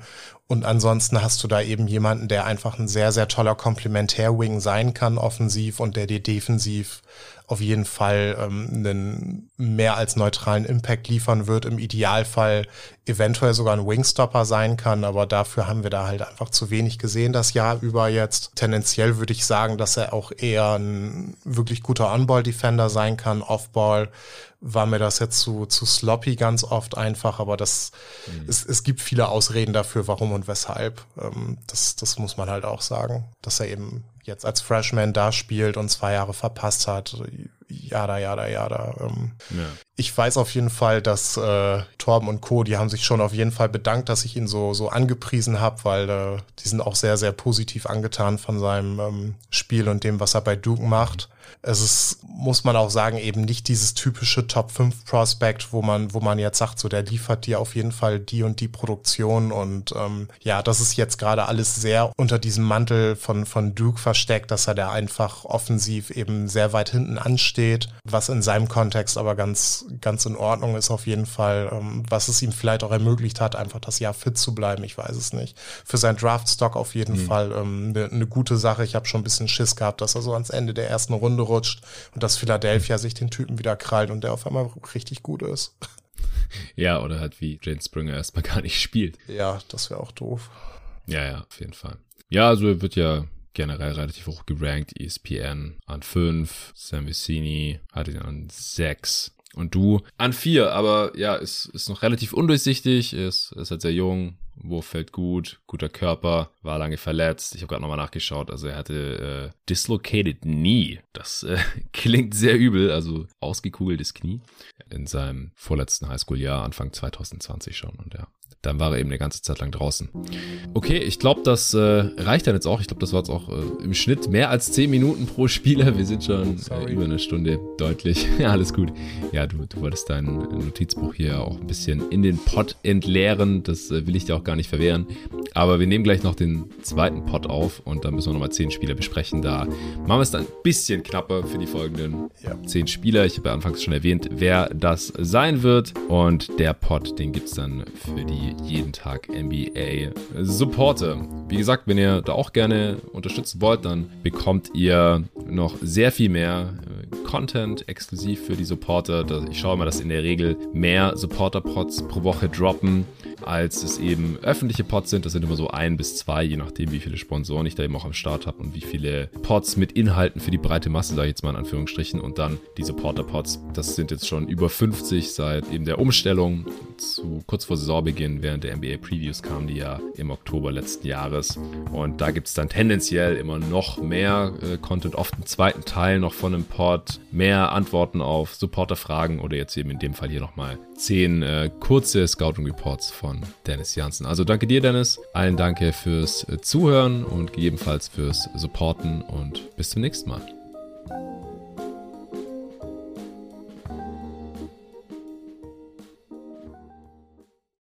Und ansonsten hast du da eben jemanden, der einfach ein sehr, sehr toller Komplementärwing sein kann offensiv und der dir defensiv auf jeden Fall ähm, einen mehr als neutralen Impact liefern wird, im Idealfall eventuell sogar ein Wingstopper sein kann, aber dafür haben wir da halt einfach zu wenig gesehen das Jahr über jetzt. Tendenziell würde ich sagen, dass er auch eher ein wirklich guter On-Ball-Defender sein kann. Off-Ball war mir das jetzt zu, zu sloppy ganz oft einfach, aber das mhm. es, es gibt viele Ausreden dafür, warum und weshalb. Ähm, das, das muss man halt auch sagen, dass er eben jetzt als Freshman da spielt und zwei Jahre verpasst hat, jada, jada, jada. Ähm, ja. Ich weiß auf jeden Fall, dass äh, Torben und Co., die haben sich schon auf jeden Fall bedankt, dass ich ihn so so angepriesen habe, weil äh, die sind auch sehr, sehr positiv angetan von seinem ähm, Spiel und dem, was er bei Duke macht. Mhm. Es ist, muss man auch sagen, eben nicht dieses typische Top fünf Prospect, wo man, wo man jetzt sagt, so der liefert dir auf jeden Fall die und die Produktion und ähm, ja, das ist jetzt gerade alles sehr unter diesem Mantel von, von Duke versteckt, dass er da einfach offensiv eben sehr weit hinten ansteht, was in seinem Kontext aber ganz, ganz in Ordnung ist auf jeden Fall, ähm, was es ihm vielleicht auch ermöglicht hat, einfach das Jahr fit zu bleiben, ich weiß es nicht. Für seinen Draftstock auf jeden mhm. Fall ähm, eine, eine gute Sache. Ich habe schon ein bisschen Schiss gehabt, dass er so ans Ende der ersten Runde rutscht und dass Philadelphia sich den Typen wieder krallt und der auf einmal richtig gut ist. Ja, oder halt wie Jane Springer erstmal gar nicht spielt. Ja, das wäre auch doof. Ja, ja, auf jeden Fall. Ja, also er wird ja generell relativ hoch gerankt. E S P N an fünf, Sam Vicini hat ihn an sechs und du an vier. Aber ja, ist, ist noch relativ undurchsichtig, ist, ist halt sehr jung. Wurf fällt gut, guter Körper, war lange verletzt. Ich habe gerade nochmal nachgeschaut, also er hatte äh, dislocated knee. Das äh, klingt sehr übel, also ausgekugeltes Knie. In seinem vorletzten Highschool-Jahr, Anfang zwanzig zwanzig schon und ja. Dann war er eben eine ganze Zeit lang draußen. Okay, ich glaube, das äh, reicht dann jetzt auch. Ich glaube, das war jetzt auch äh, im Schnitt mehr als zehn Minuten pro Spieler. Wir sind schon äh, über eine Stunde deutlich. Ja, alles gut. Ja, du, du wolltest dein Notizbuch hier auch ein bisschen in den Pott entleeren. Das äh, will ich dir auch gar nicht verwehren. Aber wir nehmen gleich noch den zweiten Pott auf und dann müssen wir nochmal zehn Spieler besprechen. Da machen wir es dann ein bisschen knapper für die folgenden ja. zehn Spieler. Ich habe ja anfangs schon erwähnt, wer das sein wird. Und der Pott, den gibt es dann für die Jeden Tag N B A Supporter. Wie gesagt, wenn ihr da auch gerne unterstützen wollt, dann bekommt ihr noch sehr viel mehr Content exklusiv für die Supporter. Ich schaue mal, dass in der Regel mehr Supporter-Pods pro Woche droppen, als es eben öffentliche Pods sind. Das sind immer so ein bis zwei, je nachdem, wie viele Sponsoren ich da eben auch am Start habe und wie viele Pods mit Inhalten für die breite Masse, sage ich jetzt mal in Anführungsstrichen, und dann die Supporter-Pods. Das sind jetzt schon über fünfzig seit eben der Umstellung zu kurz vor Saisonbeginn, während der N B A-Previews kamen die ja im Oktober letzten Jahres. Und da gibt es dann tendenziell immer noch mehr äh, Content, oft einen zweiten Teil noch von einem Pod, mehr Antworten auf Supporter-Fragen oder jetzt eben in dem Fall hier nochmal zehn äh, kurze Scouting-Reports von Dennis Janßen. Also danke dir, Dennis. Allen danke fürs Zuhören und gegebenenfalls fürs Supporten und bis zum nächsten Mal.